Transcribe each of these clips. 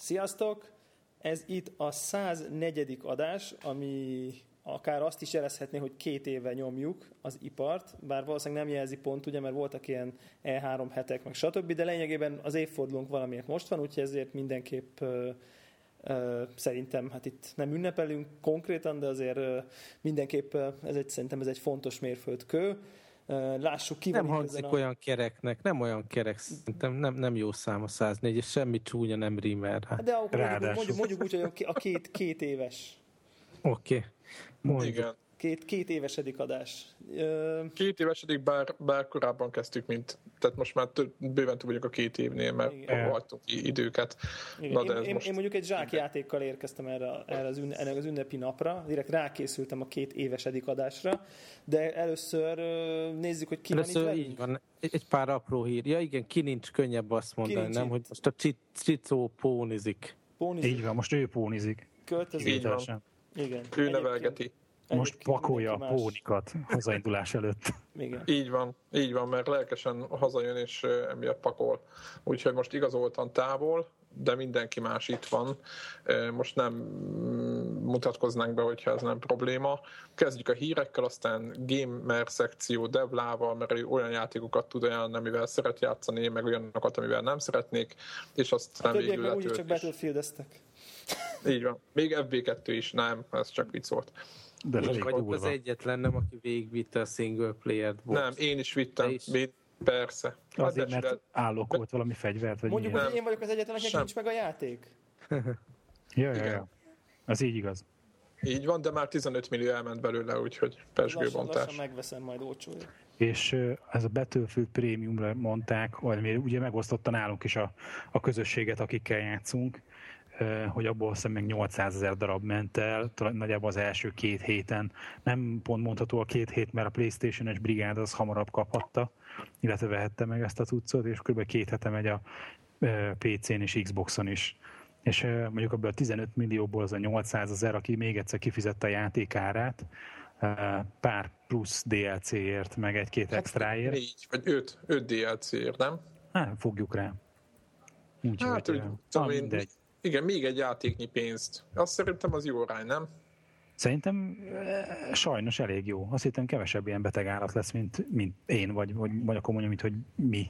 Sziasztok! Ez itt a 104. adás, ami akár azt is jelezhetné, hogy 2 éve nyomjuk az ipart, bár valószínűleg nem jelzi pont, ugye, mert voltak ilyen E3 hetek, meg stb., de lényegében az évfordulónk valamiért most van, úgyhogy ezért mindenképp szerintem, hát itt nem ünnepelünk konkrétan, de azért mindenképp ez egy fontos mérföldkő. Lássuk, ki nem van hangzik a... olyan kereknek, nem olyan kerek, szerintem nem jó szám a 104, és semmi csúnya nem rímel rá. De mondjuk úgy, hogy a két éves. Oké. Okay. Két évesedik adás. 2 évesedik, bár korábban kezdtük, tehát most már bőven vagyok a 2 évnél, mert hagytunk időket. Na, de én mondjuk egy zsákjátékkal érkeztem erre az ünnepi napra, direkt rákészültem a 2 évesedik adásra, de először nézzük, hogy ki van itt. Így van, egy pár apró hír. Ja igen, ki nincs, könnyebb azt mondani, nem? Itt? Hogy most a Csicó pónizik. Így van, most ő pónizik. Költözik. Igen. Ő nevelgeti. Most pakolja a pónikat hazaindulás előtt. Igen. Így van, mert lelkesen hazajön, és emiatt pakol. Úgyhogy most igazoltan távol, de mindenki más itt van. Most nem mutatkoznánk be, hogyha ez nem probléma. Kezdjük a hírekkel, aztán gamer szekció Devlával, mert ő olyan játékokat tud ajánlani, amivel szeret játszani, meg olyanokat, amivel nem szeretnék, és aztán végül letőtt is. A többiek úgyis csak Battlefield-eztek. Így van. Még FB2 is, nem, ez csak vicc volt. De én vagyok az egyetlen, nem, aki végigvitte a single player-t. Nem, én is vittem. Persze. Azért, mert állokolt valami fegyvert. Vagy mondjuk, hogy én vagyok az egyetlen, aki nincs meg a játék. Jaj. Ez így igaz. Így van, de már 15 millió elment belőle, úgyhogy pesgőbontás. Lassan megveszem, majd olcsója. És ez a Battlefield Premiumra mondták, ugye megosztotta nálunk is a közösséget, akikkel játszunk, hogy abból aztán meg 800,000 darab ment el, nagyjából az első 2 héten. Nem pont mondható a 2 hét, mert a PlayStation-es brigád az hamarabb kaphatta, illetve vehette meg ezt a cuccot, és kb. 2 hete megy a PC-n és Xbox-on is. És mondjuk abból a 15 millióból az a 800,000, aki még egyszer kifizette a játék árát, pár plusz DLC-ért, meg 1-2 extraért. 4 vagy 5 DLC-ért, nem? Hát, fogjuk rá. Úgyhogy mindegy. Igen, még egy játéknyi pénzt. Azt szerintem az jó arány, nem? Szerintem sajnos elég jó. Azt hittem kevesebb ilyen beteg állat lesz, mint én, vagy akkor mondjam, mint hogy mi.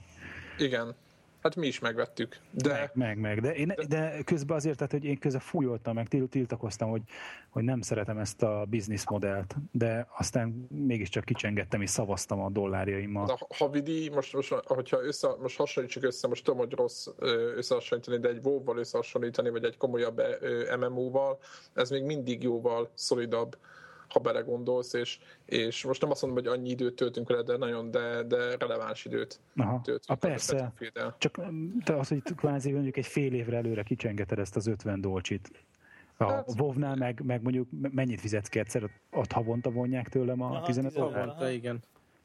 Igen. Hát mi is megvettük. De... Meg. De közben azért, tehát, hogy én közben fújoltam, meg tiltakoztam, hogy nem szeretem ezt a bizniszmodellt, de aztán mégiscsak kicsengettem és szavaztam a dollárjaimmal. A havidi, most hasonlítsuk össze, most tudom, hogy rossz összehasonlítani, de egy WoW-val összehasonlítani, vagy egy komolyabb MMO-val, ez még mindig jóval szolidabb, ha belegondolsz, és most nem azt mondom, hogy annyi időt töltünk vele, de nagyon de releváns időt töltünk. Persze, csak te azt, hogy kvázi mondjuk egy fél évre előre kicsengeted ezt az 50 dolcsit. A WoW-nál meg mondjuk mennyit fizetsz ki egyszer, ott havonta vonják tőlem a 15 havonta, igen.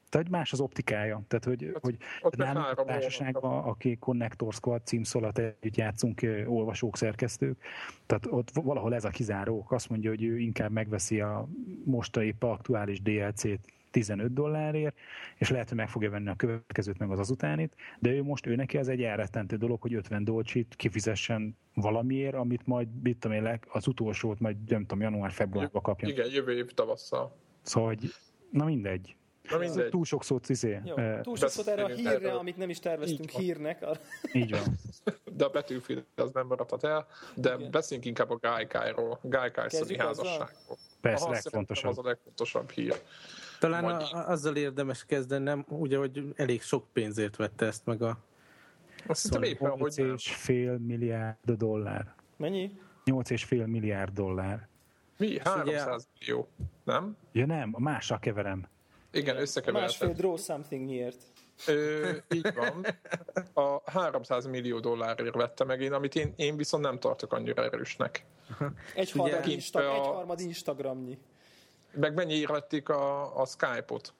Tehát más az optikája. Tehát, hogy nálunk a társaságban, aki Connector Squad címszólat együtt játszunk, olvasók, szerkesztők, tehát ott valahol ez a kizárók. Azt mondja, hogy ő inkább megveszi a most épp aktuális DLC-t $15, és lehet, hogy meg fogja venni a következőt, meg az azutánit, de ő neki ez egy elrettentő dolog, hogy $50 kifizessen valamiért, amit majd, az utolsót majd, nem tudom, január-februárban kapja. Igen, jövő év tavasszal. Szóval, hogy, na mindegy. Túl sok szót erre a hírre, amit nem is terveztünk hírnek. Így van. De a Battlefield az nem maradhat el, de beszéljünk inkább a Gaikairól, Gaikai Sony házasságról. Persze, legfontosabb. Az a legfontosabb hír. Talán azzal érdemes kezdenem, ugye, hogy elég sok pénzért vette ezt meg a Sony. 8,5 milliárd dollár. Mennyi? 8,5 milliárd dollár. Mi? 300 millió, nem? Ja nem, mással keverem. Igen, összekevertem. Másfél draw something-ért. Így van. A $300 millió vette meg én, amit én viszont nem tartok annyira erősnek. Egy harmad Instagramnyi. Meg mennyi érették a Skype-ot?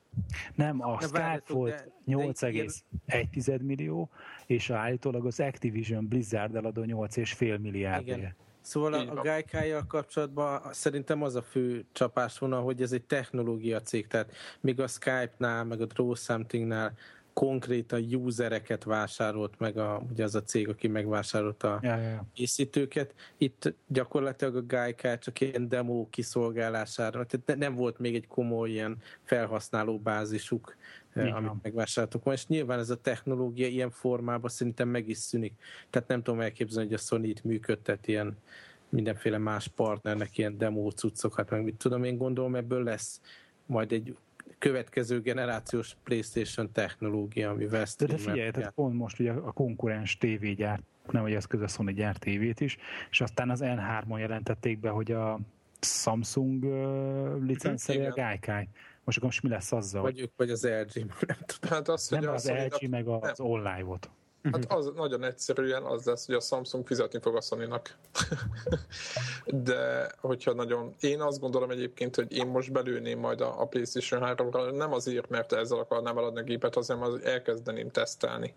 Nem, a Skype volt 8,1 millió, és állítólag az Activision Blizzard eladó 8,5 milliárdért. Szóval a Gaikai-jal kapcsolatban szerintem az a fő csapásvonal, hogy ez egy technológia cég, tehát még a Skype-nál, meg a Draw Something-nál konkrétan usereket vásárolt meg ugye az a cég, aki megvásárolta a készítőket. Itt gyakorlatilag a Gaikai csak ilyen demo kiszolgálására, tehát nem volt még egy komoly ilyen felhasználó bázisuk, amit megvásároltuk. És nyilván ez a technológia ilyen formában szerintem meg is szűnik. Tehát nem tudom elképzelni, hogy a Sony itt működtet ilyen mindenféle más partnernek ilyen demo cuccokat, meg mit tudom, én gondolom ebből lesz majd egy következő generációs PlayStation technológia, amivel streamer. De figyelj, tehát pont most ugye a konkurens tévégyár, nem vagy eszköz a Sony gyár tévét is, és aztán az N3-on jelentették be, hogy a Samsung licenszerű a Gaikai. Most akkor most mi lesz azzal? Vagy ők, vagy az LG, nem tudom. Hát az, hogy nem az LG, meg az OnLive-ot. Hát az nagyon egyszerűen az lesz, hogy a Samsung fizetni fog a Sony-nak. De hogyha nagyon... Én azt gondolom egyébként, hogy én most belülném majd a PlayStation 3-ra, nem azért, mert ezzel akarnám eladni a gépet, hanem az, hogy elkezdeném tesztelni.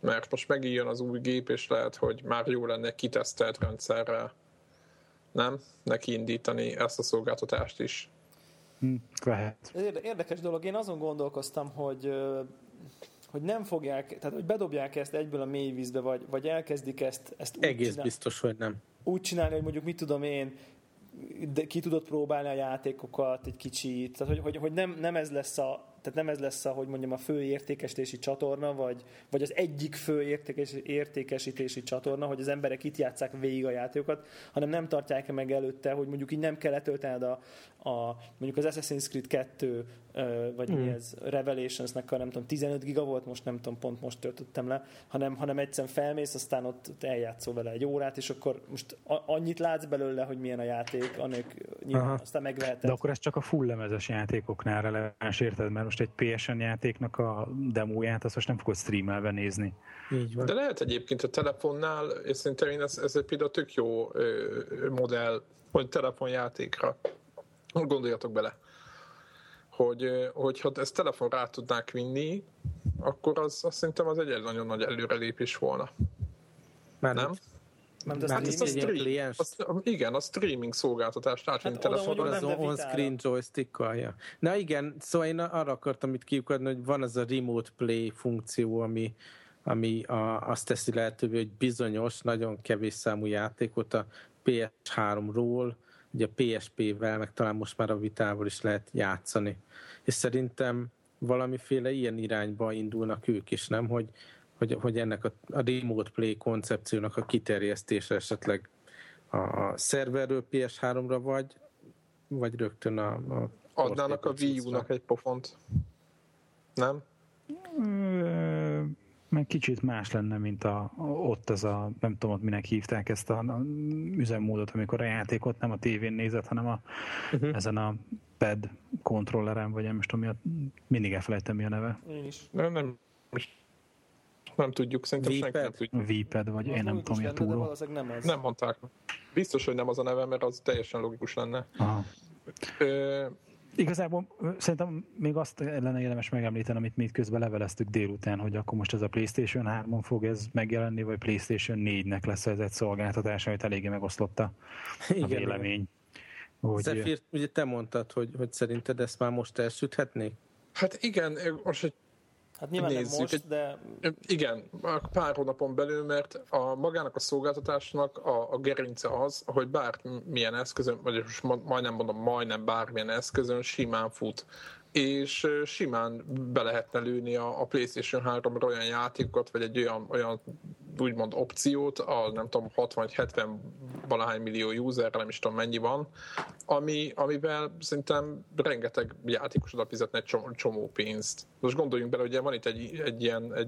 Mert most megint jön az új gép, és lehet, hogy már jó lenne kitesztelt rendszerrel, nem? Neki indítani ezt a szolgáltatást is. Lehet. Érdekes dolog. Én azon gondolkoztam, hogy nem fogják, tehát hogy bedobják ezt egyből a mély vízbe, vagy elkezdik ezt úgy egész csinálni, biztos, hogy nem. Úgy csinálni, hogy mondjuk mit tudom én, de ki tudod próbálni a játékokat egy kicsit, tehát hogy nem ez lesz tehát nem ez lesz hogy mondjam, a fő értékesítési csatorna, vagy az egyik fő értékesítési csatorna, hogy az emberek itt játsszák végig a játékokat, hanem nem tartják meg előtte, hogy mondjuk így nem kell letöltened mondjuk az Assassin's Creed 2, vagy mi ez, Revelationsnek nem tudom, 15 giga volt, most nem tudom, pont most töltöttem le, hanem egyszerűen felmész, aztán ott eljátszol vele egy órát, és akkor most annyit látsz belőle, hogy milyen a játék, aztán megveheted. De akkor ez csak a full lemezes játékoknál releváns, érted? Mert most egy PSN játéknak a demóját, azt most nem fogod streamelve nézni. Így van. De lehet egyébként a telefonnál, és szerintem ez egy például tök jó modell, hogy telefonjátékra. Gondoljatok bele, hogy ha ezt telefonra át tudnánk vinni, akkor azt szerintem az egy nagyon nagy előrelépés volna. Már nem? Igen, a streaming szolgáltatást átvinni telefonra. Az on-screen joystickkal, ja. Na igen, szóval én arra akartam itt kiukadni, hogy van az a remote play funkció, ami azt teszi lehetővé, hogy bizonyos, nagyon kevés számú játékot a PS3-ról, ugye a PSP-vel, meg talán most már a Vitával is lehet játszani. És szerintem valamiféle ilyen irányba indulnak ők is, nem? Hogy ennek a remote play koncepciónak a kiterjesztése esetleg a szerverről PS3-ra vagy rögtön a adnának a Wii U-nak egy pofont. Nem? Meg kicsit más lenne, mint ott ez a, nem tudom, ott minek hívták ezt a üzemmódot, amikor a játékot nem a tévén nézett, hanem ezen a pad kontrollerem, vagy nem tudom, mindig elfelejtem mi a neve. Én is. Nem tudjuk, szerintem senki nem tudjuk. V-pad, vagy én nem tudom, mi a túró. Nem mondták. Biztos, hogy nem az a neve, mert az teljesen logikus lenne. Igazából szerintem még azt lenne érdemes megemlíteni, amit mi közben leveleztük délután, hogy akkor most ez a PlayStation 3-on fog ez megjelenni, vagy PlayStation 4-nek lesz ez egy szolgáltatás, amit eléggé megoszlotta a vélemény. Zephyr, ugye te mondtad, hogy szerinted ezt már most elsüthetnék? Hát igen, most hát nyilván nézzük, most, de... Igen, pár hónapon belül, mert magának a szolgáltatásnak a gerince az, hogy bármilyen eszközön, vagy majdnem bármilyen eszközön simán fut, és simán be lehetne lőni a PlayStation 3-ra olyan játékokat, vagy egy olyan úgymond opciót, nem tudom, 60 vagy 70 valahány millió userre, nem is tudom mennyi van, amivel szerintem rengeteg játékos oda fizetne egy csomó pénzt. Most gondoljunk bele, hogy van itt egy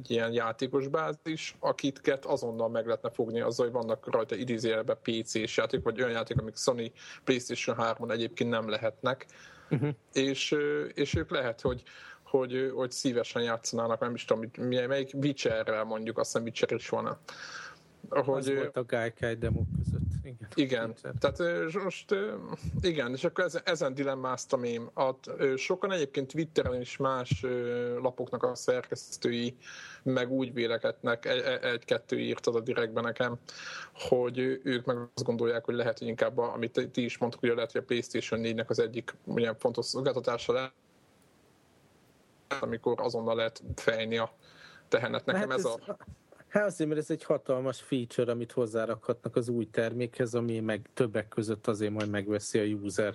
ilyen játékos bázis, akiket azonnal meg lehetne fogni azzal, hogy vannak rajta idézőjelben PC-s játékok, vagy olyan játékok, amik Sony PlayStation 3-on egyébként nem lehetnek. És ők lehet, hogy szívesen játszanának, nem is tudom, melyik Witcherrel mondjuk, azt hiszem Witcher is van-e. Az volt a Gaikai demók között. Igen. Tehát most igen, és akkor ezen dilemmáztam én. Sokan egyébként Twitteren is más lapoknak a szerkesztői meg úgy vélekednek, egy-kettő írtad a direktben nekem, hogy ők meg azt gondolják, hogy lehet, hogy inkább, amit ti is mondtuk, hogy lehet, hogy a PlayStation 4-nek az egyik fontos szolgáltatása lehet, amikor azonnal lehet fejni a tehenet. Nekem hát ez a... Hát azért, mert ez egy hatalmas feature, amit hozzárakhatnak az új termékhez, ami meg többek között azért majd megveszi a user.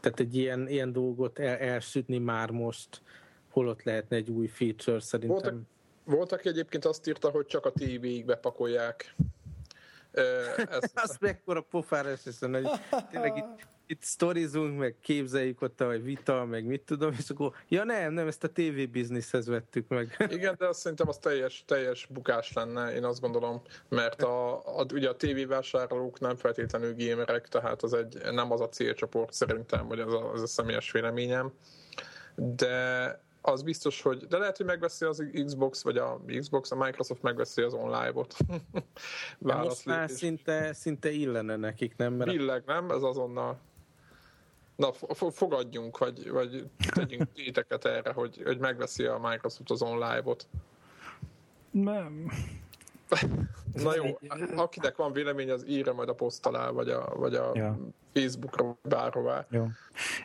Tehát egy ilyen dolgot elsütni már most, holott lehetne egy új feature szerintem. Voltak egyébként azt írta, hogy csak a TV-ig bepakolják. Azt mekkora pofára esészen, hogy tényleg itt sztorizunk, meg képzeljük ott, hogy vita, meg mit tudom, és akkor, ja nem, ezt a TV bizniszhez vettük meg. Igen, de azt szerintem az teljes bukás lenne, én azt gondolom, mert ugye a TV vásárlók nem feltétlenül gamerek, tehát az nem az a célcsoport szerintem, vagy az a személyes véleményem, de az biztos, hogy... De lehet, hogy megveszi az Xbox, vagy a Microsoft megveszi az OnLive-ot. Most már szinte illene nekik, nem? Billeg, nem? Ez azonnal... Na, fogadjunk, vagy tegyünk téteket erre, hogy megveszi a Microsoft az OnLive-ot. Nem. Na jó, akinek van vélemény, az írja majd a poszt alá, vagy a ja. Facebookra, bárhová. Jó.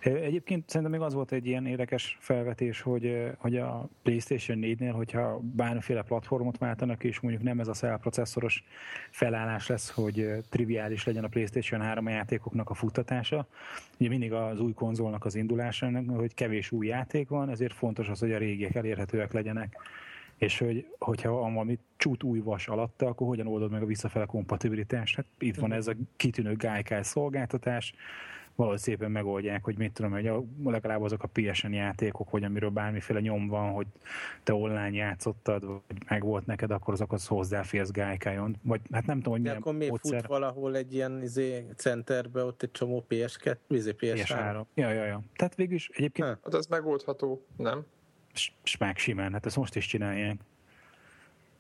Egyébként szerintem még az volt egy ilyen érdekes felvetés, hogy a PlayStation 4-nél, hogyha bármiféle platformot váltanak, és mondjuk nem ez a cell-processzoros felállás lesz, hogy triviális legyen a PlayStation 3 játékoknak a futtatása. Ugye mindig az új konzolnak az indulásának, hogy kevés új játék van, ezért fontos az, hogy a régiek elérhetőek legyenek. És hogyha van valami csút új vas alatta, akkor hogyan oldod meg a visszafele kompatibilitást? Hát itt van ez a kitűnő Gaikai szolgáltatás, valahogy szépen megoldják, hogy mit tudom, hogy legalább azok a PSN játékok, vagy amiről bármiféle nyom van, hogy te online játszottad, vagy meg volt neked, akkor azokhoz hozzáférsz Gaikajon. Vagy hát nem tudom, hogy milyen módszer. De akkor miért fut valahol egy ilyen centerbe, ott egy csomó PS2, PS3? Ja. Tehát végülis egyébként... Hát ez megoldható, nem? Meg simán, hát ezt most is csinálják.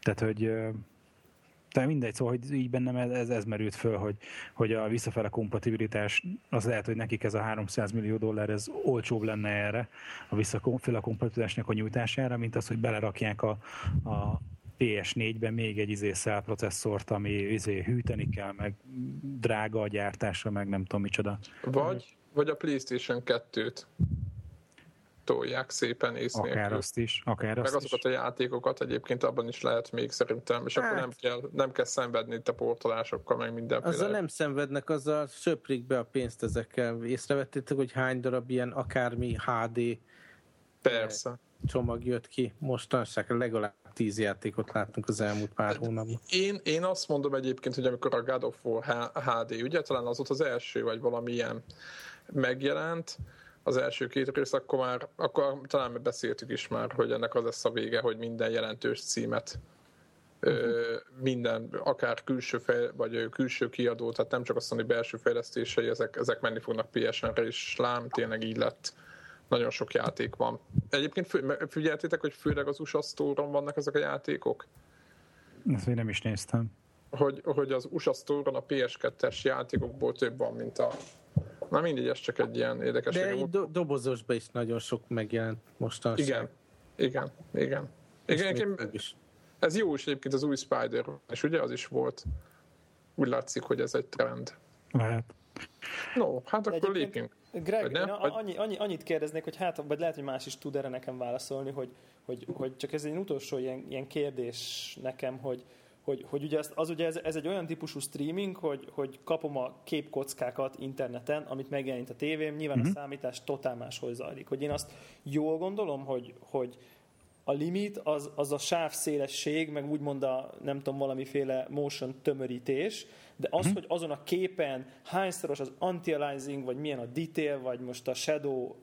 Tehát, hogy mindegy, szóval, hogy így bennem ez merült föl, hogy a visszafele kompatibilitás, az lehet, hogy nekik ez a $300 millió, ez olcsóbb lenne erre, a visszafele kompatibilitásnak a nyújtására, mint az, hogy belerakják a PS4-ben még egy cell processzort, ami hűteni kell, meg drága a gyártásra, meg nem tudom micsoda. Vagy a PlayStation 2-t. Tolják szépen ész nélkül. Akár azt is. Meg azokat a játékokat egyébként abban is lehet még szerintem, és akkor nem kell szenvedni itt a portolásokkal, meg mindenféle. Azzal nem szenvednek, azzal söprik be a pénzt ezekkel. Észrevettétek, hogy hány darab ilyen akármi HD csomag jött ki mostanság? Legalább 10 játékot láttunk az elmúlt pár hónapban. Én azt mondom egyébként, hogy amikor a God of War HD, ugye talán az ott az első, vagy valamilyen megjelent, az első két rész, akkor talán beszéltük is már, hogy ennek az lesz a vége, hogy minden jelentős címet, minden, akár külső kiadó, tehát nem csak a Sony belső fejlesztései, ezek menni fognak PSN-re, és lám, tényleg így lett. Nagyon sok játék van. Egyébként figyeltétek, hogy főleg az USA Store-on vannak ezek a játékok? Ezt én nem is néztem. Hogy az USA Store-on a PS2-es játékokból több van, mint a... Na mindig, ez csak egy ilyen érdekesség. De egy dobozosban is nagyon sok megjelent mostanság. Igen. Ez jó is egyébként az új Spider, és ugye az is volt. Úgy látszik, hogy ez egy trend. Lehet. No, hát de akkor lépjünk. Greg, annyit kérdeznék, hogy vagy lehet, hogy más is tud erre nekem válaszolni, hogy csak ez egy utolsó ilyen kérdés nekem, hogy ugye ez egy olyan típusú streaming, hogy kapom a képkockákat interneten, amit megjelent a tévém, nyilván a számítás totál máshol zajlik. Hogy én azt jól gondolom, hogy a limit az a sávszélesség, meg úgymond a nem tudom, valamiféle motion tömörítés, de az, hogy azon a képen hányszoros az anti-aliasing, vagy milyen a detail, vagy most a shadow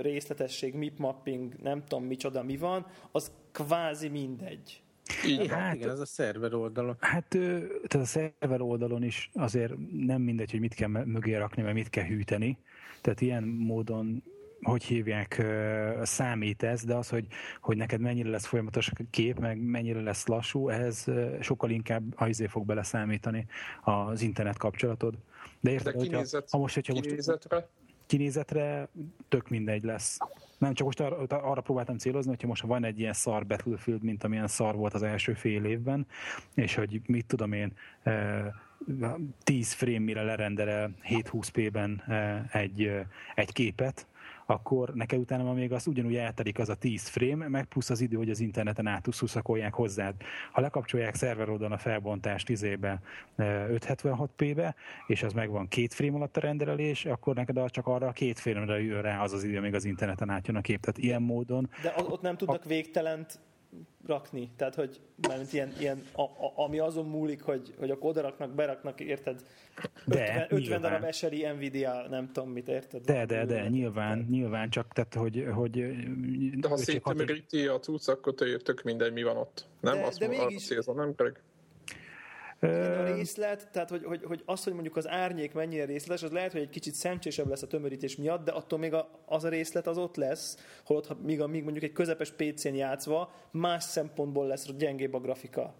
részletesség, mip mapping, nem tudom micsoda, mi van, az kvázi mindegy. Igen, ez a szerver oldalon. Hát tehát a szerver oldalon is azért nem mindegy, hogy mit kell mögé rakni, mert mit kell hűteni. Tehát ilyen módon, hogy hívják, számít ez, de az, hogy neked mennyire lesz folyamatos a kép, meg mennyire lesz lassú, ehhez sokkal inkább fog bele számítani az internet kapcsolatod. De érted, hogyha kinézetre tök mindegy lesz. Nem csak most arra próbáltam célozni, hogyha most van egy ilyen szar Battlefield, mint amilyen szar volt az első fél évben, és hogy mit tudom én, 10 frame-mire lerendel 720p-ben egy képet, akkor neked utána még az ugyanúgy eltelik az a 10 frame, meg plusz az idő, hogy az interneten átuszakolják hozzád. Ha lekapcsolják szerver oldalon a felbontást 576p-be, és az megvan 2 frame alatt a rendelés, akkor neked csak arra a 2 frame-re jön rá az az idő, amíg az interneten átjön a kép. Tehát ilyen módon... De ott nem tudnak végtelent rakni, tehát hogy mert ilyen ami azon múlik, hogy akkor odaraknak, beraknak, érted? 50 darab eseri Nvidia, nem tudom mit, érted? De nyilván csak, tehát hogy de ha szintegríti a cucc, akkor tök mindegy, mi van ott. Nem? De, azt de mondom, mégis... arra nem pedig. A részlet, tehát hogy az, hogy mondjuk az árnyék mennyire részletes, az lehet, hogy egy kicsit szemcsésebb lesz a tömörítés miatt, de attól még az a részlet az ott lesz, holott még mondjuk egy közepes PC-n játszva más szempontból lesz gyengébb a grafika.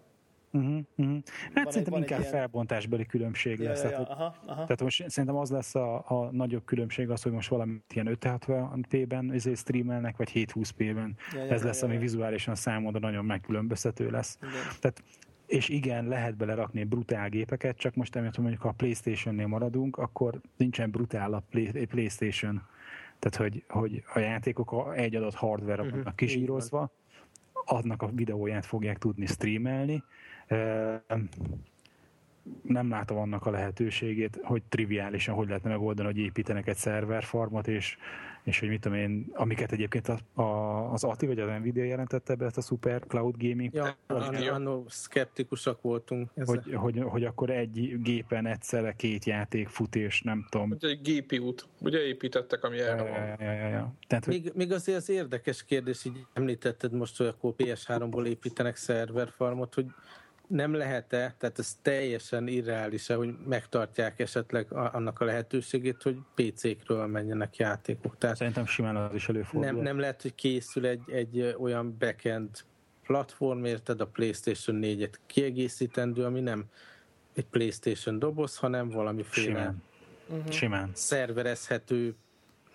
Hát szerintem inkább ilyen... felbontásbeli különbség lesz. Tehát most szerintem az lesz a nagyobb különbség az, hogy most valamit ilyen 560p-ben streamelnek, vagy 720p-ben. Ez lesz, ami vizuálisan számodra nagyon megkülönböztető lesz. Tehát és igen, lehet belerakni brutál gépeket, csak most emiatt, hogy mondjuk ha a PlayStation-nél maradunk, akkor nincsen brutál a PlayStation. Tehát, hogy a játékok egy adott hardware-re vannak kisírozva, annak a videóját fogják tudni streamelni. Nem látom annak a lehetőségét, hogy triviálisan hogy lehetne megoldani, hogy építenek egy szerverfarmot, és hogy mit tudom én, amiket egyébként az ATI vagy az Nvidia jelentette be, ezt a Super Cloud Gaming. Ja, annó szkeptikusak voltunk. Hogy akkor egy gépen egyszerre 2 játék fut, és nem tudom. Ugye egy GPU-t, ugye építettek, ami erre van. Ja. Tehát, még azért az érdekes kérdés, így említetted most, hogy akkor PS3-ból építenek szerverfarmot, hogy nem lehet-e, tehát ez teljesen irreális-e, hogy megtartják esetleg annak a lehetőségét, hogy PC-kről menjenek játékok. Tehát szerintem simán az is előfordul. Nem lehet, hogy készül egy olyan backend platform, érted, a PlayStation 4-et kiegészítendő, ami nem egy PlayStation doboz, hanem valamiféle simán. Szerverezhető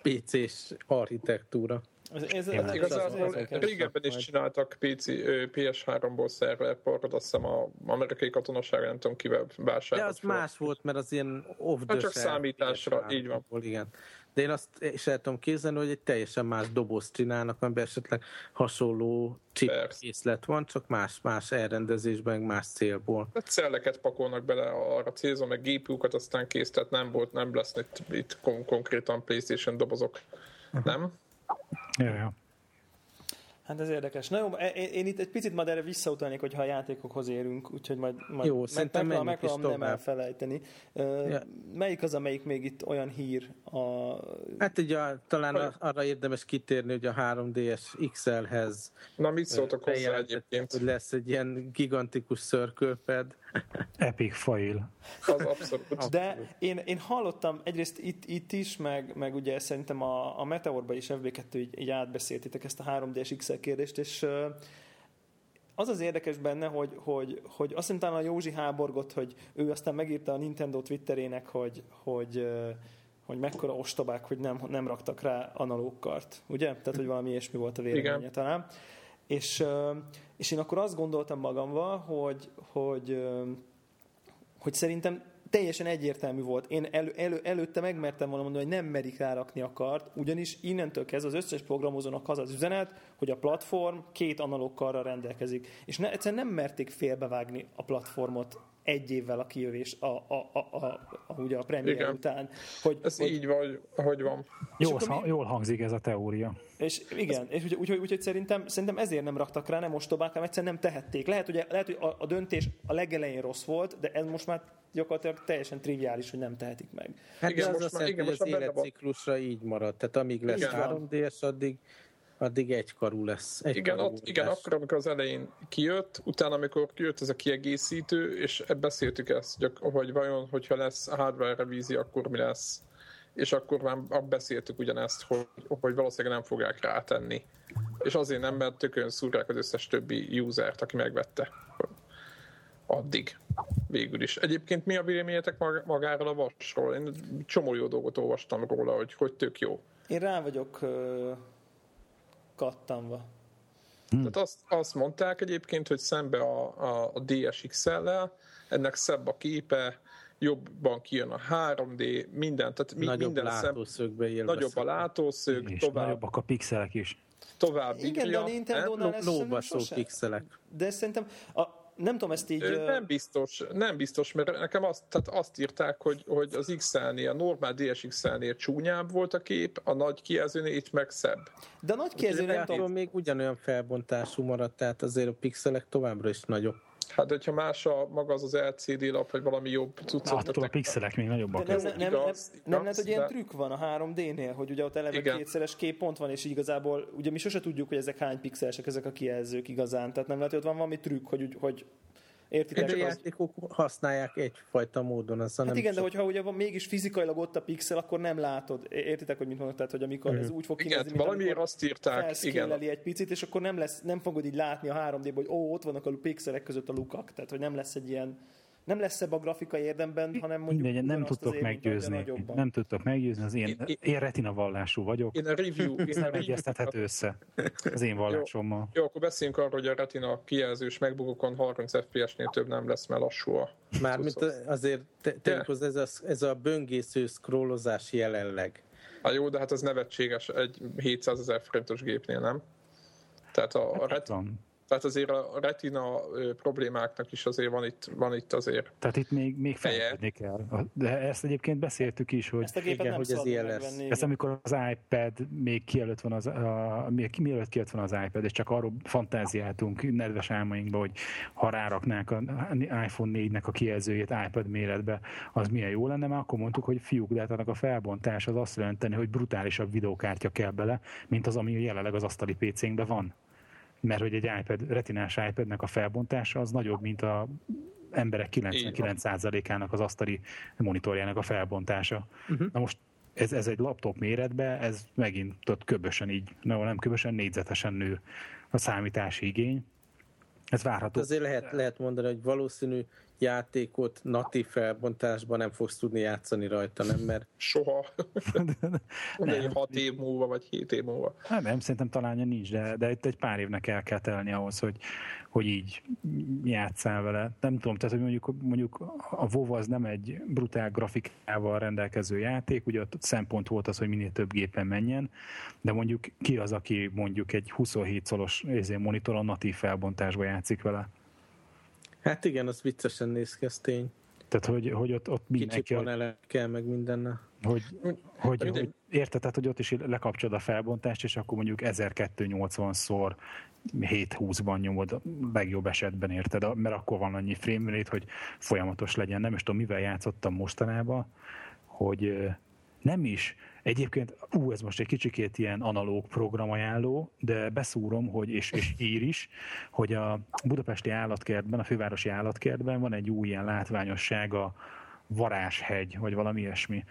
PC-s architektúra. Ez igazából régebben is csináltak PS3-ból szerverpartot, azt hiszem az amerikai katonaság, nem tudom kivel vásárolt. De az más volt, mert az ilyen off-the csak számításra, így van. Igen. De én azt is el tudom képzelni, hogy egy teljesen más dobozt csinálnak, amiben esetleg hasonló chipkészlet van, csak más elrendezésben, más célból. A celleket pakolnak bele arra célzó, meg GPU-kat aztán kész, tehát nem lesz itt konkrétan PlayStation dobozok, nem? Ja. Hát ez érdekes. Na jó, én itt egy picit majd erre visszautalnék, hogyha a játékokhoz érünk, úgyhogy majd jó, szerintem megpróbálom nem elfelejteni. Ja. Melyik az, amelyik még itt olyan hír? Hát ugye talán arra érdemes kitérni, hogy a 3DS XL-hez na, mit szóltak hozzá egyébként? Hogy lesz egy ilyen gigantikus szörkölped. Epic fail. Az abszolút. De én hallottam egyrészt itt is, meg ugye szerintem a Meteorban is FB2 így átbeszéltitek ezt a 3DS XL kérdést, és az érdekes benne, hogy azt hiszem talán a Józsi háborgott, hogy ő aztán megírta a Nintendo Twitterének, hogy mekkora ostobák, hogy nem raktak rá analóg kart, ugye? Tehát, hogy valami ilyesmi volt a véleménye talán. És én akkor azt gondoltam magammal, hogy szerintem teljesen egyértelmű volt. Én előtte megmertem volna mondani, hogy nem merik rárakni a kart, ugyanis innentől kezdve az összes programozónak az az üzenet, hogy a platform 2 analóg karra rendelkezik. És egyszerűen nem merték félbevágni a platformot egy évvel a kijövés, ugye a premier után. Ez így van, hogy van. Jól hangzik ez a teória. És igen, ez... és úgyhogy szerintem ezért nem raktak rá, nem ostobák, hanem egyszerűen nem tehették. Lehet, hogy a döntés a legelején rossz volt, de ez most már gyakorlatilag teljesen triviális, hogy nem tehetik meg. Hát igen, az azt jelenti, hogy az életciklusra így marad. Tehát amíg lesz 3DS, addig egykarú lesz. Igen, akkor, amikor az elején kijött, utána, amikor kijött ez a kiegészítő, és beszéltük ezt, hogy vajon, hogyha lesz hardware revízi, akkor mi lesz. És akkor már beszéltük ugyanezt, hogy valószínűleg nem fogják rátenni. És azért nem, mert tökön szúrják az összes többi usert, aki megvette. Addig. Végül is. Egyébként mi a véleményetek magáról a Watchról? Én csomó jó dolgot olvastam róla, hogy tök jó. Én rá vagyok... kattanva. Tehát azt mondták egyébként, hogy szembe a DSXL-lel, ennek szebb a képe, jobban kijön a 3D, minden, tehát minden látószögbe élve. Nagyobb a látószög, és tovább. Nagyobbak a pixelek is. Tovább. Igen, de a Nintendónál ez szerintem sosem. De szerintem, nem tudom, ezt így... Nem biztos, mert nekem azt írták, hogy az X-elnél, a normál DSX-elnél csúnyább volt a kép, a nagy kijelzőnél itt meg szebb. De a nagy kijelzőnél nem tudom, még ugyanolyan felbontású maradt, tehát azért a pixelek továbbra is nagyobb. Hát, hogyha más maga az LCD lap, vagy valami jobb cuccot... Attól a pixelek még nagyobbak. De nem lehet, hogy ilyen trükk van a 3D-nél, hogy ugye ott eleve igen. Kétszeres képpont van, és igazából, ugye mi sose tudjuk, hogy ezek hány pixelesek, ezek a kijelzők igazán, tehát nem lehet, hogy ott van valami trükk, hogy értitek? A játékok használják egyfajta módon. Aztán hát igen, de hogyha ugye van mégis fizikailag ott a pixel, akkor nem látod. Értitek, hogy mit mondok? Tehát, hogy amikor ez úgy fog kinézni, mint amikor felszkéleli egy picit, és akkor nem fogod így látni a 3D-ben, hogy ott vannak a pixelek között a lukak. Tehát, hogy nem lesz egy ilyen, nem lesz ebbe a grafikai érdemben, hanem mondjuk... Mindegy, nem tudtok meggyőzni. Nem tudtok meggyőzni, az én retina vallású vagyok. Én a review... Ez nem egyeztethető össze az én vallásommal. Jó, akkor beszéljünk arról, hogy a retina kijelzős megbukokon 30 FPS-nél több nem lesz, mert lassú a... Mármint azért ez a böngésző scrollozás jelenleg. Hát jó, de hát az nevetséges egy 700 000 forintos gépnél, nem? Tehát a retina... Tehát azért a retina problémáknak is azért van itt azért. Tehát itt még fejlődni kell. De ezt egyébként beszéltük is, hogy ez ilyen lesz. Ezt amikor az iPad még kielőtt van az iPad, és csak arról fantáziáltunk nedves álmainkban, hogy ha ráraknák az iPhone 4-nek a kijelzőjét iPad méretbe, az milyen jó lenne, mert akkor mondtuk, hogy fiúk, de hát annak a felbontás az azt jelenteni, hogy brutálisabb videókártya kell bele, mint az, ami jelenleg az asztali PC-nkben van. Mert hogy egy retinás iPadnek a felbontása az nagyobb, mint az emberek 99%-ának az asztali monitorjának a felbontása. Uh-huh. Na most ez egy laptop méretben, ez megint köbösen így, nem köbösen, négyzetesen nő a számítási igény. Ez várható. Azért lehet mondani, hogy valószínű játékot natív felbontásban nem fogsz tudni játszani rajta, nem? Mert... Soha. Nem. 6 év múlva, vagy 7 év múlva. Nem, szerintem talán nincs, de itt egy pár évnek el kell telni ahhoz, hogy így játsszál vele. Nem tudom, tehát hogy mondjuk a WoW az nem egy brutál grafikával rendelkező játék, ugye a szempont volt az, hogy minél több gépen menjen, de mondjuk ki az, aki mondjuk egy 27 szolos monitoron natív felbontásban játszik vele? Hát igen, az viccesen néz ki, ez tény. Tehát, hogy ott mindenki... Kicsi panelek kell, meg mindennel. Hogy érted, tehát, hogy ott is lekapcsolod a felbontást, és akkor mondjuk 1280x720-ban nyomod, legjobb esetben, érted? Mert akkor van annyi frame rate, hogy folyamatos legyen. Nem is tudom, mivel játszottam mostanában, hogy nem is... Egyébként, ez most egy kicsikét ilyen analóg programajánló, de beszúrom, hogy, és ír is, hogy a budapesti állatkertben, a fővárosi állatkertben van egy új ilyen látványosság, a Varázshegy, vagy valami ilyesmi.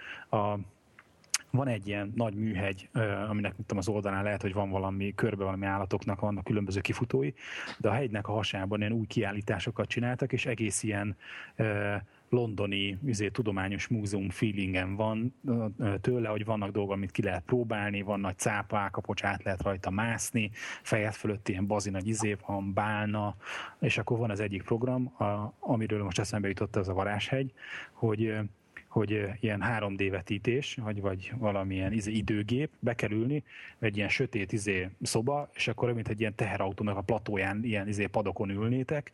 Van egy ilyen nagy műhegy, aminek nem tudom, az oldalán lehet, hogy van valami, körbe valami állatoknak vannak különböző kifutói, de a hegynek a hasában ilyen új kiállításokat csináltak, és egész ilyen... londoni tudományos múzeum feelingen van tőle, hogy vannak dolgok, amit ki lehet próbálni, van nagy cápák, a pocsát lehet rajta mászni, fejed fölött ilyen bazi nagy van, bálna, és akkor van az egyik program, amiről most eszembe jutott, az a Varázshegy, hogy ilyen 3D vetítés, vagy valamilyen időgép, bekerülni, egy ilyen sötét szoba, és akkor mint egy ilyen teherautónak a platóján ilyen padokon ülnétek,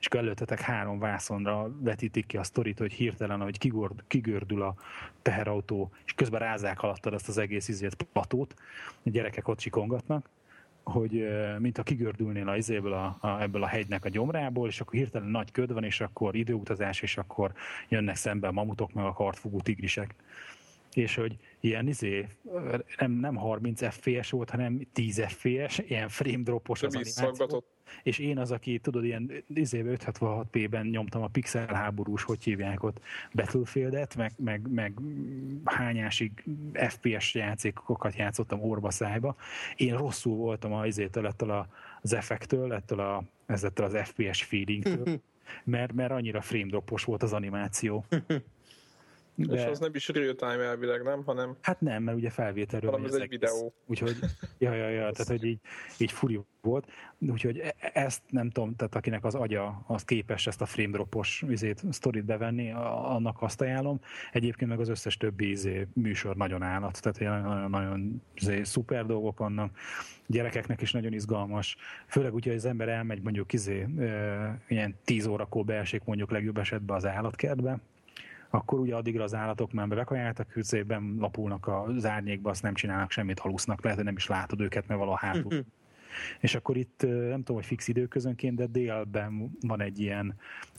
és akkor előttetek 3 vászonra vetítik ki a sztorit, hogy hirtelen, ahogy kigördül a teherautó, és közben rázák alattad ezt az egész platót, a gyerekek ott sikongatnak, hogy mintha kigördülnél ebből a hegynek a gyomrából, és akkor hirtelen nagy köd van, és akkor időutazás, és akkor jönnek szembe a mamutok, meg a kartfogó tigrisek. És hogy ilyen nem 30 FPS volt, hanem 10 FPS, ilyen frame dropos az animáció. És én az, aki, tudod, ilyen 566p-ben nyomtam a pixelháborús, hogy hívják ott, Battlefieldet, meg hányásig FPS játékokat játszottam orba szájba. Én rosszul voltam az effektől, ettől az FPS feelingtől, mert annyira frame dropos volt az animáció. De... És az nem is real-time elvileg, nem? Hanem... Hát nem, mert ugye felvételről van ez egy videó. Úgyhogy, tehát hogy így furi volt. Úgyhogy ezt nem tudom, tehát akinek az agya az képes ezt a frame dropos sztorit bevenni, annak azt ajánlom. Egyébként meg az összes többi műsor nagyon állat, tehát nagyon szuper dolgok vannak. Gyerekeknek is nagyon izgalmas. Főleg úgy, hogy az ember elmegy mondjuk ilyen 10 órakor beesik mondjuk legjobb esetben az állatkertbe, akkor ugye addigra az állatok már bekajáltak, hűszében lapulnak az árnyékba, azt nem csinálnak semmit, halusznak, lehet, hogy nem is látod őket, mert valahol hátul. És akkor itt nem tudom, hogy fix időközönként, de délben van egy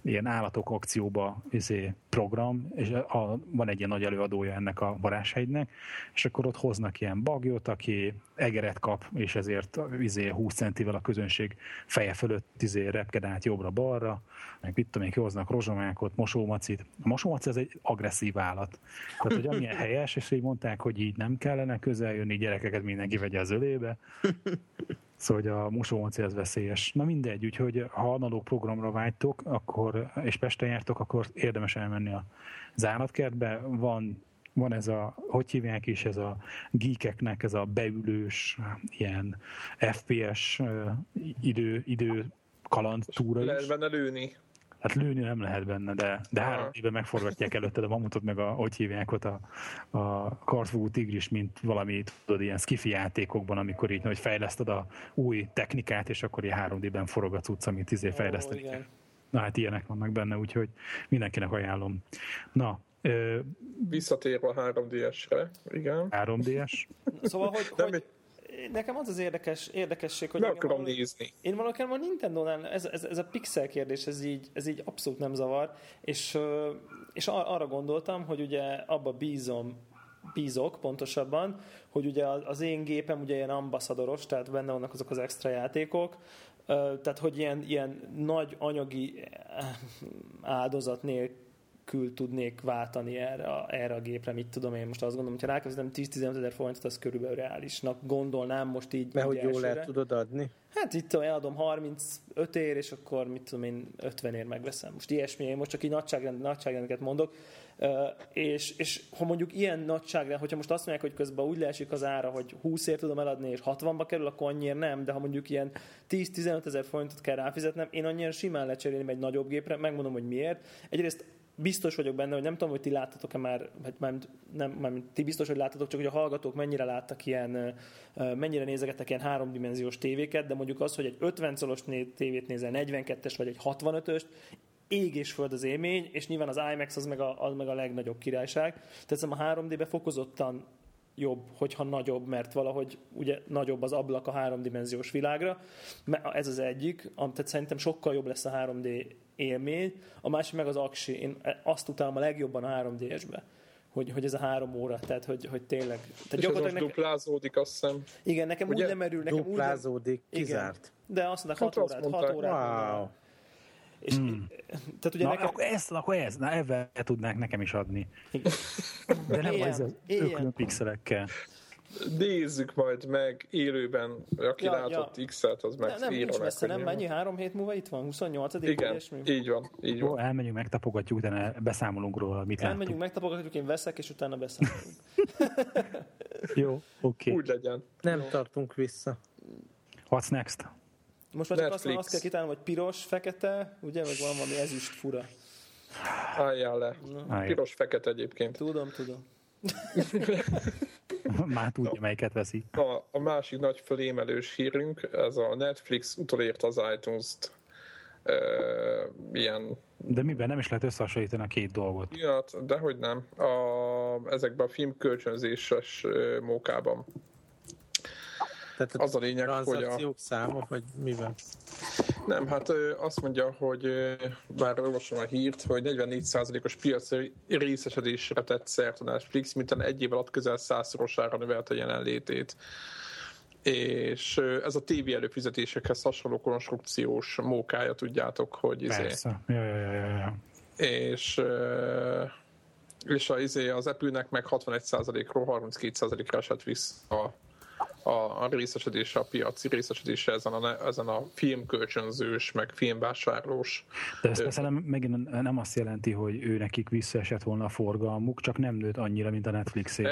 ilyen állatok akcióba program, és van egy ilyen nagy előadója ennek a Varázshegynek, és akkor ott hoznak ilyen bagyot, aki egeret kap, és ezért 20 centivel a közönség feje fölött repked át jobbra-balra, meg itt tudom, hoznak rozsomákot, mosómacit. A mosómaci az egy agresszív állat. Tehát, hogy amilyen helyes, és így mondták, hogy így nem kellene közel jönni, gyerekeket mindenki vegye az ölébe. Szóval, hogy a mosómaci az veszélyes. Na mindegy, úgyhogy ha analóg programra vágytok, akkor, és Pesten jártok, akkor érdemes elmenni az állatkertbe. Van ez a, hogy hívják is, ez a geekeknek, ez a beülős, ilyen FPS idő kaland túra is. Lehet benne lőni. Hát lőni nem lehet benne, de 3D-ben megforgatják előtted a mamutot, meg hogy hívják ott a kartfogú tigris, mint valami, tudod, ilyen skifi játékokban, amikor így, hogy fejleszted a új technikát, és akkor ilyen 3D-ben forog a cucc, amit fejleszteni kell. Na hát ilyenek vannak benne, úgyhogy mindenkinek ajánlom. Na, visszatérve a 3D-esre, igen. 3D-es. Szóval, hogy... Nekem az érdekesség, hogy... Akarom nézni. Én valójában a Nintendo-nál ez a pixel kérdés, ez így abszolút nem zavar, és arra gondoltam, hogy ugye abba bízok pontosabban, hogy ugye az én gépem ugye ilyen ambaszadoros, tehát benne vannak azok az extra játékok, tehát hogy ilyen nagy anyagi áldozat nélkül tudnék váltani erre a gépre, mit tudom én most azt gondolom, hogyha rákezdem 10-15 ezer forintot, az körülbelül reálisnak gondolnám most így. Mert hogy jól el tudod adni? Hát itt eladom 35 ér, és akkor mit tudom én 50 ér megveszem. Most ilyesmi, én most csak így nagyságrendeket mondok, és ha mondjuk ilyen nagyságrend, hogyha most azt mondják, hogy közben úgy leesik az ára, hogy 20 ér tudom eladni, és 60-ba kerül, akkor annyira nem, de ha mondjuk ilyen 10-15 ezer forintot kell ráfizetnem, én annyira simán lecserélném egy nagyobb gépre, megmondom, hogy miért. Egyrészt biztos vagyok benne, hogy nem tudom, hogy ti láttatok-e már, hát nem, ti biztos, hogy láttatok, csak hogy a hallgatók mennyire láttak ilyen, mennyire nézegettek ilyen háromdimenziós tévéket, de mondjuk az, hogy egy 50 colos tévét nézel, 42-es vagy egy 65-öst, ég és föld az élmény, és nyilván az IMAX az meg a legnagyobb királyság. Tehát a 3D-be fokozottan jobb, hogyha nagyobb, mert valahogy ugye nagyobb az ablak a háromdimenziós világra. Ez az egyik, tehát szerintem sokkal jobb lesz a 3D élmény. A másik meg az aksi. Én azt utálom a legjobban a 3D-esbe, hogy ez a 3 óra, tehát hogy tényleg... Tehát és az duplázódik, azt hiszem. Igen, nekem ugye úgy nem erül. Nekem duplázódik, kizárt. De azt mondták, hát 6 órát. Wow. És tehát ugye na, nekem... akkor ez, na ebben tudnánk nekem is adni. Igen. De nem vagy ez öklön pixelekkel. Nézzük majd meg élőben, aki látott X-et, az meg nincs messze, nem mennyi, 3 hét múlva itt van, 28-dik. Igen, így van. Jó, elmenjünk, megtapogatjuk, utána beszámolunk róla, mit láttunk. Elmenjünk, megtapogatjuk, én veszek, és utána beszámolunk. Jó, oké. Úgy legyen. Nem tartunk vissza. What's next? Most már csak azt kell kitálnom, hogy piros, fekete, ugye, meg van valami ezüst fura. Álljál le. Piros, fekete egyébként. Tudom. Már tudja, melyiket veszi. A másik nagy fölémelős hírünk, ez a Netflix utolért az iTunes-t. Ilyen... De miben nem is lehet összehasonlítani a két dolgot? Ja, dehogy nem. Ezekben a filmkölcsönzéses mókában. Tehát az a lényeg, hogy a száma, vagy mivel? Nem, hát azt mondja, hogy bár olvasom a hírt, hogy 44%-os piaci részesedésre tett szert a Netflix, mintán egy év alatt közel 100-szorosára növelte a jelenlétét. És ez a TV előfizetésekhez hasonló konstrukciós mókája, tudjátok, hogy... Persze, ja. És az Apple-nek meg 61%-ról 32%-ra esett vissza a részesedése, a piaci részesedése ezen a filmkölcsönzős, meg filmvásárlós. De ez persze nem azt jelenti, hogy ő nekik visszaesett volna a forgalmuk, csak nem nőtt annyira, mint a Netflixé.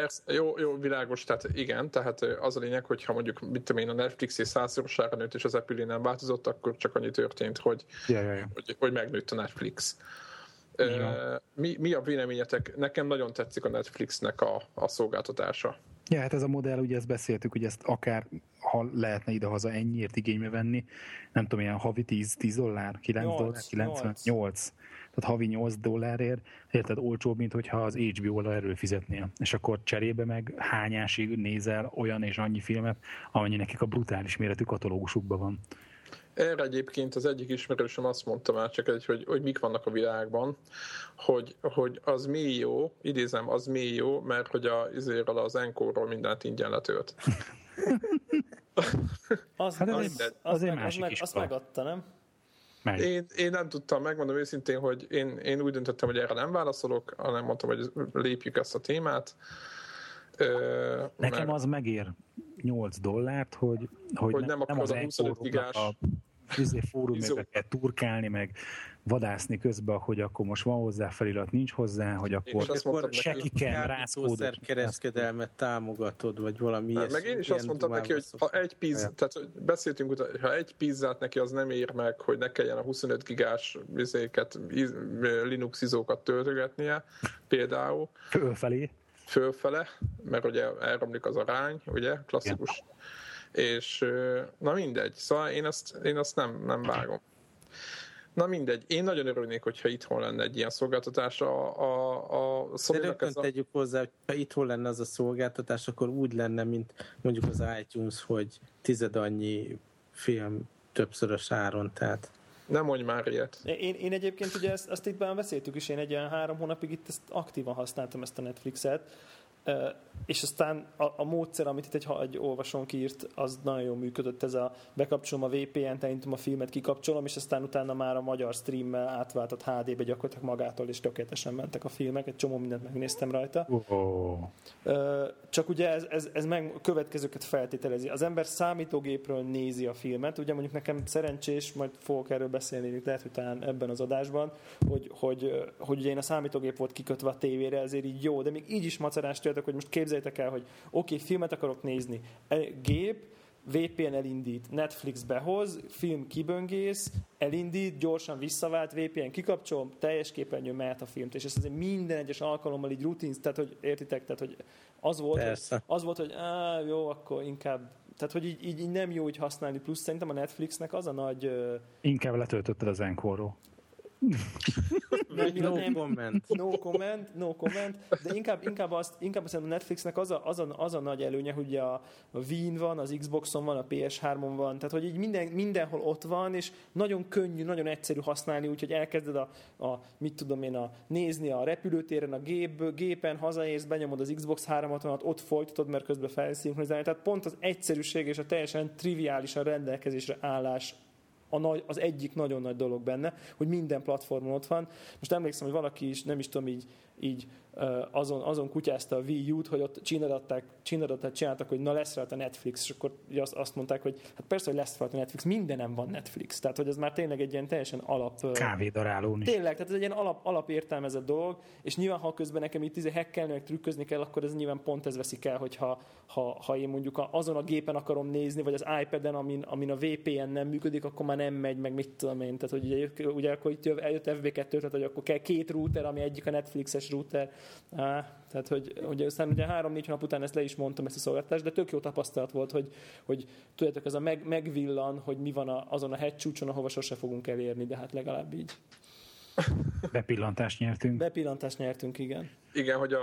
Jó, világos, tehát igen, tehát az a lényeg, hogyha mondjuk, mit tudom én, a Netflixé 100-szorosára nőtt, és az Apple nem változott, akkor csak annyi történt, hogy, hogy megnőtt a Netflix. Mi a véleményetek? Nekem nagyon tetszik a Netflixnek a szolgáltatása. Ja, hát ez a modell, ugye ezt beszéltük, hogy ezt akár, ha lehetne idehaza ennyiért igénybe venni, nem tudom, ilyen havi $10, $9, 98. Tehát havi $8 érted, olcsóbb, mint hogyha az HBO-ra erről fizetnél. És akkor cserébe meg hányásig nézel olyan és annyi filmet, amennyi nekik a brutális méretű katalógusukban van. Erre egyébként az egyik ismerősöm azt mondta már csak egy, hogy mik vannak a világban, hogy az mi jó, idézem, az mi jó, mert hogy az Encore-ról mindent ingyen letölt. Azt megadta, nem? Én nem tudtam, megmondom őszintén, hogy én úgy döntöttem, hogy erre nem válaszolok, hanem mondtam, hogy lépjük ezt a témát. Nekem az megér $8, hogy nem az 25 gigás fórumokra turkálni, meg vadászni közben, hogy akkor most van hozzá felirat, nincs hozzá, hogy akkor se ki kell rászkódni. Kereskedelmet támogatod, vagy valami ilyesmi. Meg én is azt mondtam neki, hogy ha egy pizz, tehát beszéltünk utána, ha egy pizzát neki az nem ér meg, hogy ne kelljen a 25 gigás Linux izókat töltögetnie, például. Fölfele, mert ugye elromlik az arány, ugye, klasszikus. Igen. És na mindegy, szóval én ezt nem vágom. Na mindegy, én nagyon örülnék, hogyha itthon lenne egy ilyen szolgáltatás. A Sony-nak de rögtön tegyük hozzá, hogy ha itthon lenne az a szolgáltatás, akkor úgy lenne, mint mondjuk az iTunes, hogy 10 annyi film többszörös áron, tehát... Nem mondj már ilyet. Én egyébként ugye azt itt már beszéltük is, én egy olyan 3 hónapig itt ezt aktívan használtam, ezt a Netflixet, és aztán a módszer, amit itt egy olvasón kiírt, az nagyon jól működött, ez a bekapcsolom a VPN-t, elindítom a filmet, kikapcsolom, és aztán utána már a magyar streammel átváltott HD-be gyakorlatilag magától, és tökéletesen mentek a filmek, egy csomó mindent megnéztem rajta. Oh. Csak ugye ez meg következőket feltételezi. Az ember számítógépről nézi a filmet, ugye mondjuk nekem szerencsés, majd fogok erről beszélni, lehet, hogy talán ebben az adásban, hogy ugye én a számítógép volt kikötve a tévére, ezért így jó, de még így is macerást jöttek, hogy most képzeljétek el, hogy oké, filmet akarok nézni. Gép, VPN elindít, Netflix behoz, film kiböngész, elindít, gyorsan visszavált, VPN kikapcsol, teljes képernyőn mehet a filmt, és ez azért minden egyes alkalommal így rutin, tehát hogy értitek, tehát hogy az volt, hogy jó, akkor inkább, tehát hogy így nem jó így használni, plusz szerintem a Netflixnek az a nagy... Inkább letöltötted az Encore-ról. No comment, de inkább azt a Netflixnek az a nagy előnye, hogy a Wii-n van, az Xboxon van, a PS3-on van, tehát hogy így mindenhol ott van, és nagyon könnyű, nagyon egyszerű használni, úgyhogy elkezded nézni a repülőtéren, a gépen, hazaérsz, benyomod az Xbox 360-at, ott folytatod, mert közben felszinkronizálni, tehát pont az egyszerűség és a teljesen triviálisan rendelkezésre állás az egyik nagyon nagy dolog benne, hogy minden platformon ott van. Most emlékszem, hogy valaki is, nem is tudom, így azon kutyázta a Wii U-t, hogy ott csináltak, hogy na lesz rajta Netflix, és akkor azt mondták, hogy hát persze, hogy lesz rajta Netflix, mindenem van Netflix. Tehát, hogy ez már tényleg egy ilyen teljesen alap... Kávédarálón is. Tényleg, tehát ez egy ilyen alapértelmezett dolog, és nyilván, ha közben nekem itt hekkelni, meg trükközni kell, akkor ez nyilván pont ez veszik el, hogyha ha én mondjuk azon a gépen akarom nézni, vagy az iPad-en, amin a VPN nem működik, akkor már nem megy, meg mit tudom én. Tehát, hogy ugye akkor itt eljött FB2, tehát hogy akkor kell 2 router, ami egyik a Netflixes router. Tehát, hogy aztán ugye 3-4 hónap után ezt le is mondtam, ezt a szolgáltatást, de tök jó tapasztalat volt, hogy tudjátok, ez a megvillan, hogy mi van azon a hegycsúcson, ahova sose fogunk elérni, de hát legalább így. Bepillantást nyertünk, igen. Igen, hogy a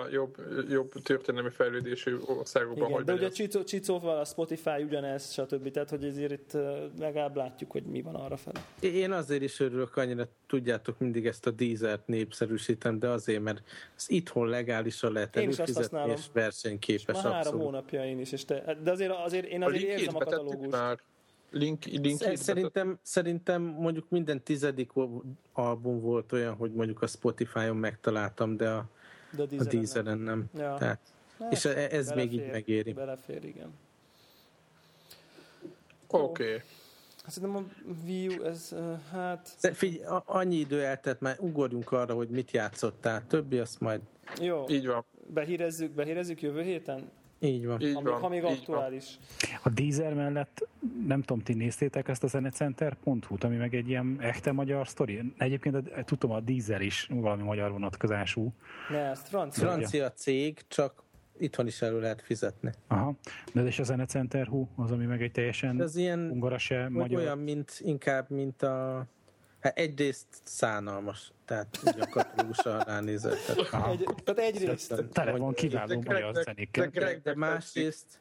jobb történelmi fejlődésű országokban hagyja. De ugye Csicóval a Spotify ugyanez, stb. Tehát, hogy ezért itt legalább látjuk, hogy mi van arrafele. Én azért is örülök annyira, tudjátok, mindig ezt a Deezert népszerűsítem, de azért, mert az itthon legálisan lehet előfizetni, és versenyképes abszolút. Már 3 hónapja én is, de azért én azért érzem a katalógust. Szerintem mondjuk minden 10. album volt olyan, hogy mondjuk a Spotify-on megtaláltam, de a Deezeren nem. Ja. Tehát, és ez még így megéri. Belefér, igen. Oké. Okay. Szerintem a Wii U, ez hát... De figyelj, annyi idő eltelt, már ugorjunk arra, hogy mit játszottál. Többi, azt majd... Jó. Így van. Behírezzük jövő héten? Így van. Így van. Ha még aktuális. Van. A Deezer mellett, nem tudom, ti néztétek ezt a zenecenter.hu-t, ami meg egy ilyen echte magyar sztori. Egyébként tudom, a Deezer is valami magyar vonatkozású. Ne, ez francia cég, csak itthon is elő lehet fizetni. Aha. De és a zenecenter.hu az, ami meg egy teljesen ungarase magyar. Olyan, mint inkább, mint a... Hát egyrészt szánalmas, tehát ugye a katalógussal ránézett. Tehát egyrészt. Tele van kiváló magyar zenékkel. De másrészt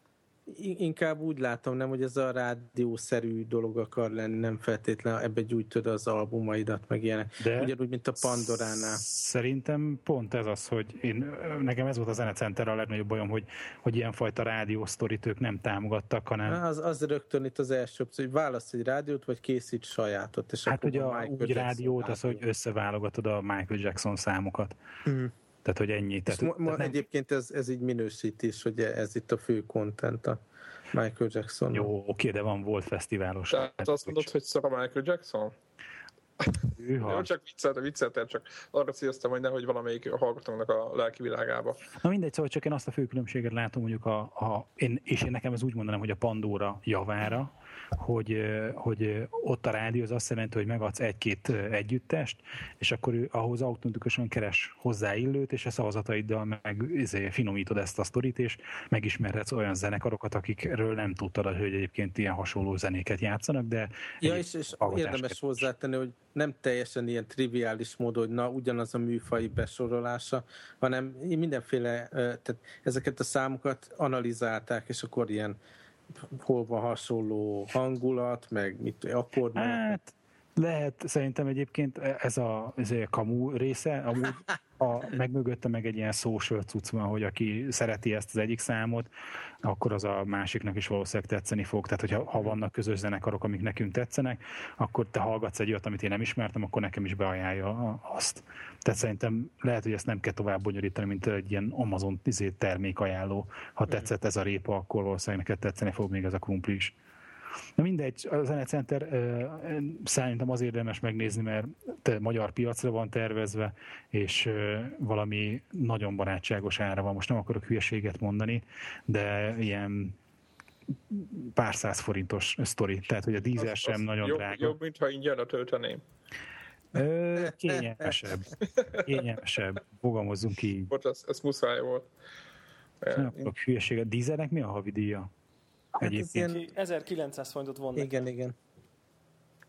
inkább úgy látom, nem, hogy ez a rádiószerű dolog akar lenni, nem feltétlenül ebbe gyújtod az albumaidat, meg ilyenek. De ugyanúgy, mint a Pandoránál. Szerintem pont ez az, hogy nekem ez volt a Zenecenter a legnagyobb bajom, hogy ilyenfajta rádiósztorit ők nem támogattak, hanem... Az rögtön itt az első opció, hogy válasz egy rádiót, vagy készít sajátot. És hát ugye úgy rádiót, az, hogy összeválogatod a Michael Jackson számokat. Mm. Tehát, hogy ennyi. Tehát, tehát nem... Egyébként ez így minősítés, hogy ez itt a fő content a Michael Jackson. Jó, oké, de volt fesztiválos. Tehát azt mondod, hogy szar a Michael Jackson? Jó, csak vicceltem, csak arra szívesztem, hogy nehogy valamelyik hallgatónak a lelki világába. Na mindegy, szóval csak én azt a fő különbséget látom, mondjuk és én nekem ez úgy mondanám, hogy a Pandora javára, hogy ott a rádió az azt jelenti, hogy megadsz egy-két együttest, és akkor ő ahhoz automatikusan keres hozzáillőt, és a szavazataiddal meg finomítod ezt a sztorit, és megismerhetsz olyan zenekarokat, akikről nem tudtad, hogy egyébként ilyen hasonló zenéket játszanak, de... Ja, és érdemes hozzátenni, hogy nem teljesen ilyen triviális módon, hogy na, ugyanaz a műfai besorolása, hanem mindenféle, tehát ezeket a számokat analizálták, és akkor ilyen hol van hasonló hangulat, meg mit, akkor hát, lehet, szerintem egyébként ez a kamú része, amúgy meg mögötte meg egy ilyen social cucc van, hogy aki szereti ezt az egyik számot, akkor az a másiknak is valószínűleg tetszeni fog. Tehát, hogyha vannak közös zenekarok, amik nekünk tetszenek, akkor te hallgatsz egy olyat, amit én nem ismertem, akkor nekem is beajánlja azt. Tehát szerintem lehet, hogy ezt nem kell tovább bonyolítani, mint egy ilyen Amazon termékajánló. Ha tetszett ez a répa, akkor valószínűleg neked tetszeni fog még ez a krumpli is. Na mindegy, a Zenecenter szerintem az érdemes megnézni, mert magyar piacra van tervezve, és valami nagyon barátságos ára van. Most nem akarok hülyeséget mondani, de ilyen pár száz forintos sztori. Tehát, hogy a Deezer sem nagyon drága. Jobb, mintha ingyen a tölteném. Kényelmesebb. Fogalmazzunk így. Ez muszáj volt. Nem akarok hülyeség. A Deezernek mi a havidíja? Hát egyébként 1900 forintot vonnak. Igen.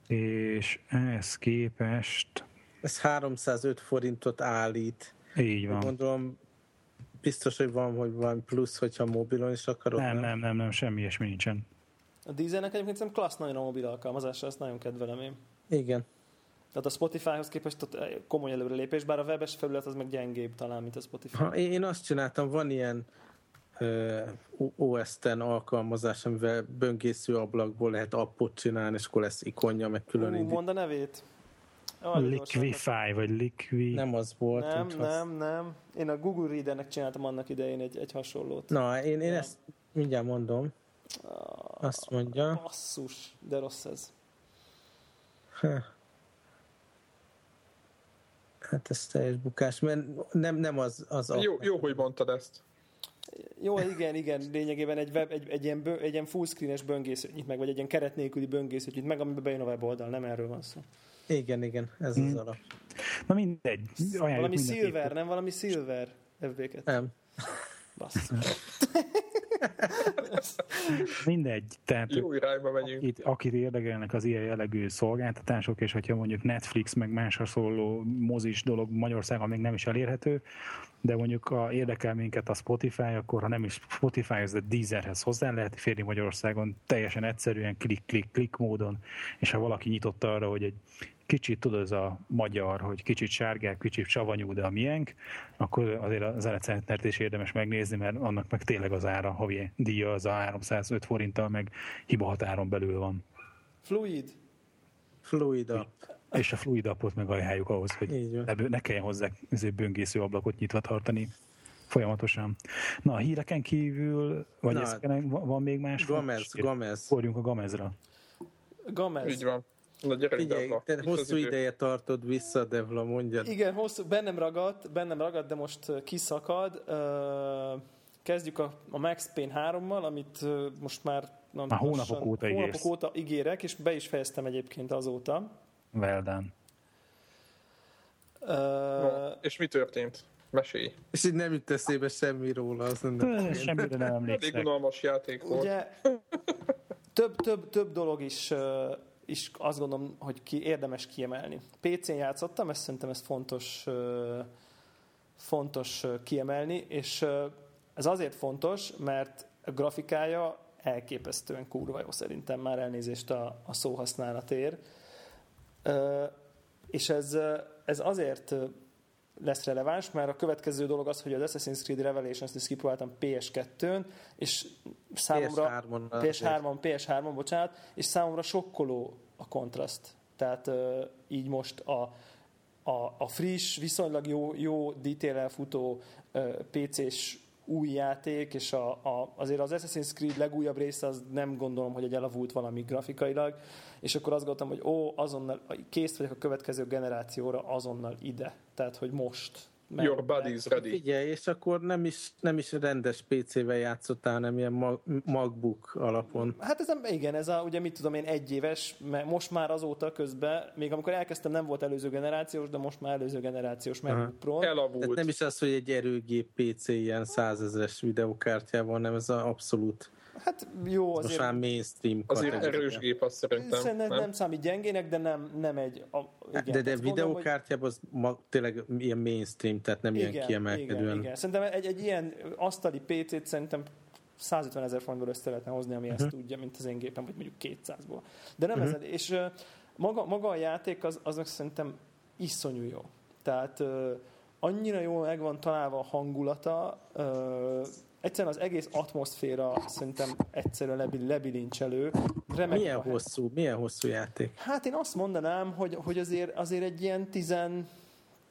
És ehhez képest... Ez 305 forintot állít. Így van. Gondolom, biztos, hogy van plusz, hogyha mobilon is akarod. Nem, semmi ilyesmi nincsen. A Deezernek egyébként szerintem klassz nagyon a mobil alkalmazása, ezt nagyon kedvelem én. Igen. Tehát a Spotifyhoz képest komoly előrelépés, bár a webes felület az meg gyengébb talán, mint a Spotify. Én azt csináltam, van ilyen OS-ten alkalmazás, amivel böngésző ablakból lehet appot csinálni, és akkor lesz ikonja, meg külön mondd a nevét. Liquify, vagy Liqui... Nem az volt. Nem. Én a Google Readernek csináltam annak idején egy hasonlót. Na, én ezt mindjárt mondom. Azt mondja. Basszus, de rossz ez. Hát ez teljes bukás, mert nem az app. Jó, hogy mondtad ezt. Jó, igen, lényegében egy ilyen fullscreenes böngészőt nyit meg, vagy egy ilyen keret nélküli böngészőt nyit meg, amiben bejön a weboldal, nem erről van szó. Igen, ez az alap. Na mindegy. Valami Silver, nem? Valami Silver FB2. Nem. Bassz. Mindegy, tehát jó irányba megyünk. Akit érdekelnek az ilyen jellegű szolgáltatások, és hogyha mondjuk Netflix meg más hasonló mozis dolog Magyarországon még nem is elérhető, de mondjuk érdekel minket a Spotify, akkor ha nem is Spotifyhoz, de Deezerhez hozzá lehet férni Magyarországon teljesen egyszerűen klik-klik-klik módon, és ha valaki nyitott arra, hogy egy kicsit tudod, ez a magyar, hogy kicsit sárgák, kicsit savanyú, de a miénk, akkor azért a Zenecentert is érdemes megnézni, mert annak meg tényleg az ára, havi díja az a 305 forinttal, meg hibahatáron belül van. Fluid app. És a Fluid appot megajánljuk ahhoz, hogy ne kelljen hozzá böngésző ablakot nyitva tartani. Folyamatosan. Na, a híreken kívül, vagy van még más? Gamers. Forjunk a Gamezra. Gamers. Így van. Na, figyelj, te hosszú ideje tartod vissza, Devla, mondjad. Igen, hosszú, bennem ragadt, de most kiszakad. Kezdjük a Max Payne 3-mal, amit most már hónapok óta ígérek, és be is fejeztem egyébként azóta. Well done. No, és mi történt? Mesélj. És így nem jut eszébe semmi róla. Semmire nem emlékszek. Elég unalmas játék volt. Ugye, több dolog is azt gondolom, hogy érdemes kiemelni. PC-n játszottam, ezt szerintem ez fontos kiemelni, és ez azért fontos, mert a grafikája elképesztően kurva jó, szerintem már elnézést a szóhasználatért. És ez azért lesz releváns, mert a következő dolog az, hogy az Assassin's Creed Revelations-t is kipróbáltam PS2-n, és számomra... PS3-on, bocsánat, és számomra sokkoló a kontraszt. Tehát így most a friss, viszonylag jó detail-el futó PC-s új játék, és azért az Assassin's Creed legújabb része, az nem gondolom, hogy egy elavult valami grafikailag, és akkor azt gondoltam, hogy azonnal kész vagyok a következő generációra, azonnal ide. Tehát, hogy most. Your body is ready. Figyelj, és akkor nem is rendes PC-vel játszottál, hanem ilyen MacBook alapon. Hát ez ugye mit tudom én, egyéves, mert most már azóta közben, még amikor elkezdtem, nem volt előző generációs, de most már előző generációs MacBook Pro. Elavult. Nem is az, hogy egy erőgép PC ilyen 100 000-es videokártyával, hanem ez az abszolút. Hát jó, azért mainstream azért erős gép, azt szerintem. Szerintem nem számít gyengének, de nem egy... De videokártyában az tényleg ilyen mainstream, tehát nem igen, ilyen kiemelkedően. Igen. Szerintem egy ilyen asztali PC-t szerintem 150 000 forintból össze lehetne hozni, ami ezt tudja, mint az én gépen, vagy mondjuk 200-ból. De nem ez. És maga a játék, aznak szerintem iszonyú jó. Tehát annyira jól meg van találva a hangulata, egyszerűen az egész atmoszféra szerintem egyszerűen lebilincselő. Remek. Milyen hosszú játék? Hát én azt mondanám, hogy azért egy ilyen 10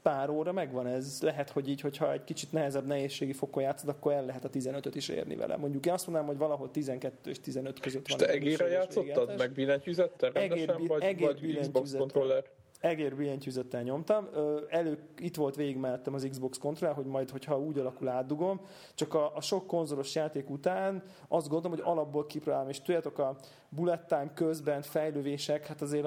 pár óra megvan ez. Lehet, hogy így, hogyha egy kicsit nehezebb nehézségi fokon játszod, akkor el lehet a 15-öt is érni vele. Mondjuk én azt mondanám, hogy valahol 12 és 15 között van. És te egérre játszottad? Meg billentyűzettel? Vagy Xbox controller? Egérbillentyűzettel nyomtam. Itt volt végig mellettem az Xbox kontroll, hogy majd, hogyha úgy alakul, átdugom. Csak a sok konzolos játék után azt gondolom, hogy alapból kipróbálom. És tudjátok, a bullet time közben fejlővések, hát azért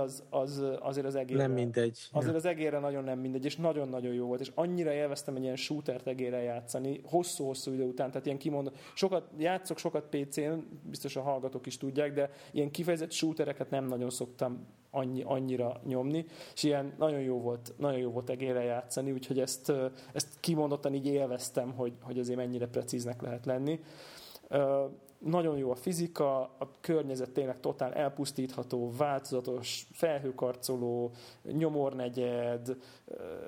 az egérre... Nem mindegy. Azért az egérre nagyon nem mindegy, és nagyon-nagyon jó volt. És annyira élveztem egy ilyen shootert egérre játszani, hosszú-hosszú idő után. Tehát ilyen kimondom. Sokat játszok PC-n, biztos a hallgatók is tudják, de ilyen kifejezett shootereket nem nagyon szoktam annyira nyomni, és ilyen nagyon jó volt egérre játszani, úgyhogy ezt kimondottan így élveztem, hogy azért mennyire precíznek lehet lenni. Nagyon jó a fizika, a környezet tényleg totál elpusztítható, változatos, felhőkarcoló, nyomornegyed,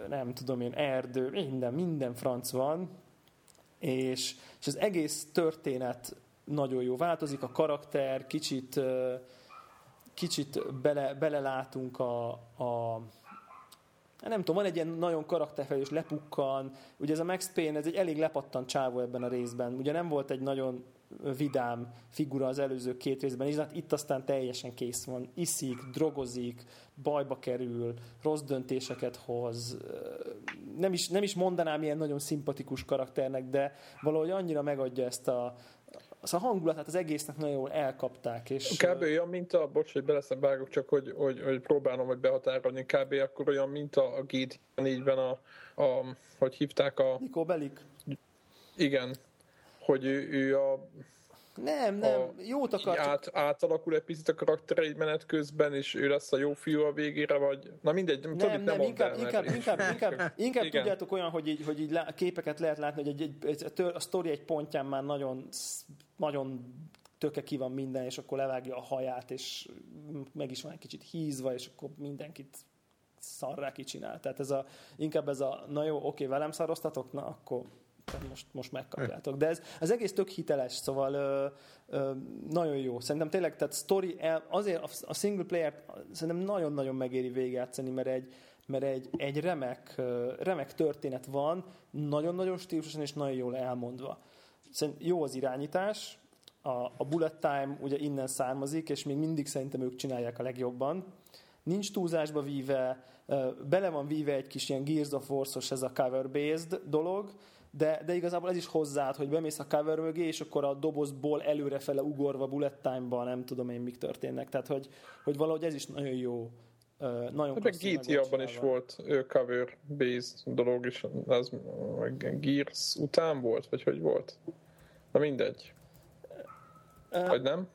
nem tudom én, erdő, minden franc van, és az egész történet nagyon jó, változik a karakter, kicsit belelátunk nem tudom, van egy ilyen nagyon karakterfejlődés, lepukkan. Ugye ez a Max Payne, ez egy elég lepattant csávó ebben a részben. Ugye nem volt egy nagyon vidám figura az előző 2 részben, és hát itt aztán teljesen kész van. Iszik, drogozik, bajba kerül, rossz döntéseket hoz. Nem is mondanám ilyen nagyon szimpatikus karakternek, de valahogy annyira megadja ezt a hangulatát, az egésznek nagyon jól elkapták. És kb. Olyan minta, bocs, hogy beleszembágok, csak hogy próbálom, hogy behatárolni, kb. Akkor olyan minta a GT4-ben hogy hívták a... Nikó Bellic? Igen, hogy ő a... Nem, jót akar. Átalakul egy picit a karaktere egy menet közben, és ő lesz a jó fiú a végére, vagy... Na mindegy, nem inkább tudjátok olyan, hogy így képeket lehet látni, hogy a sztori egy pontján már nagyon töke ki van minden, és akkor levágja a haját, és meg is van egy kicsit hízva, és akkor mindenkit szarrá kicsinál. Tehát inkább ez a na jó, oké, velem szaroztatok? Na, akkor... Most megkapjátok. De ez az egész tök hiteles, szóval nagyon jó. Szerintem tényleg, tehát azért a single player-t szerintem nagyon-nagyon megéri végigjátszani, mert egy mert egy remek történet van, nagyon-nagyon stílusosan és nagyon jól elmondva. Szerintem jó az irányítás, a bullet time ugye innen származik, és még mindig szerintem ők csinálják a legjobban. Nincs túlzásba víve, bele van víve egy kis ilyen Gears of War-os ez a cover-based dolog, de igazából ez is hozzáad, hogy bemész a cover mögé, és akkor a dobozból előrefele ugorva bullet time-ban nem tudom én mik történnek. Tehát, hogy valahogy ez is nagyon jó. Nagyon meg GTA-ban is volt cover-based dolog, és az Gears után volt, vagy hogy volt? Na mindegy. Vagy nem?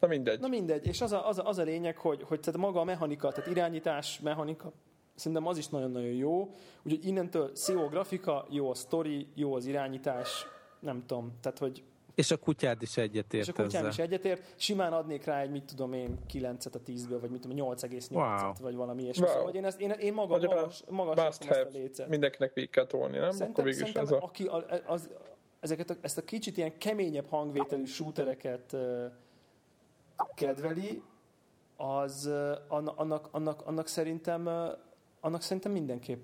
Na mindegy. És az a lényeg, hogy tehát maga a mechanika, tehát irányítás, mechanika, szerintem az is nagyon-nagyon jó. Úgyhogy innentől jó a grafika, jó a sztori, jó az irányítás, nem tudom, tehát hogy... És a kutyád is egyetért ezzel. Simán adnék rá egy, 9-et a 10-ből, vagy 8,8-et, wow. Vagy valami ilyesmi. Wow. Szóval, én magas ezt a lécet. Mindenkinek végig kell tolni, nem? Szerintem ez aki ezt a kicsit ilyen keményebb hangvételű shootereket kedveli, az annak szerintem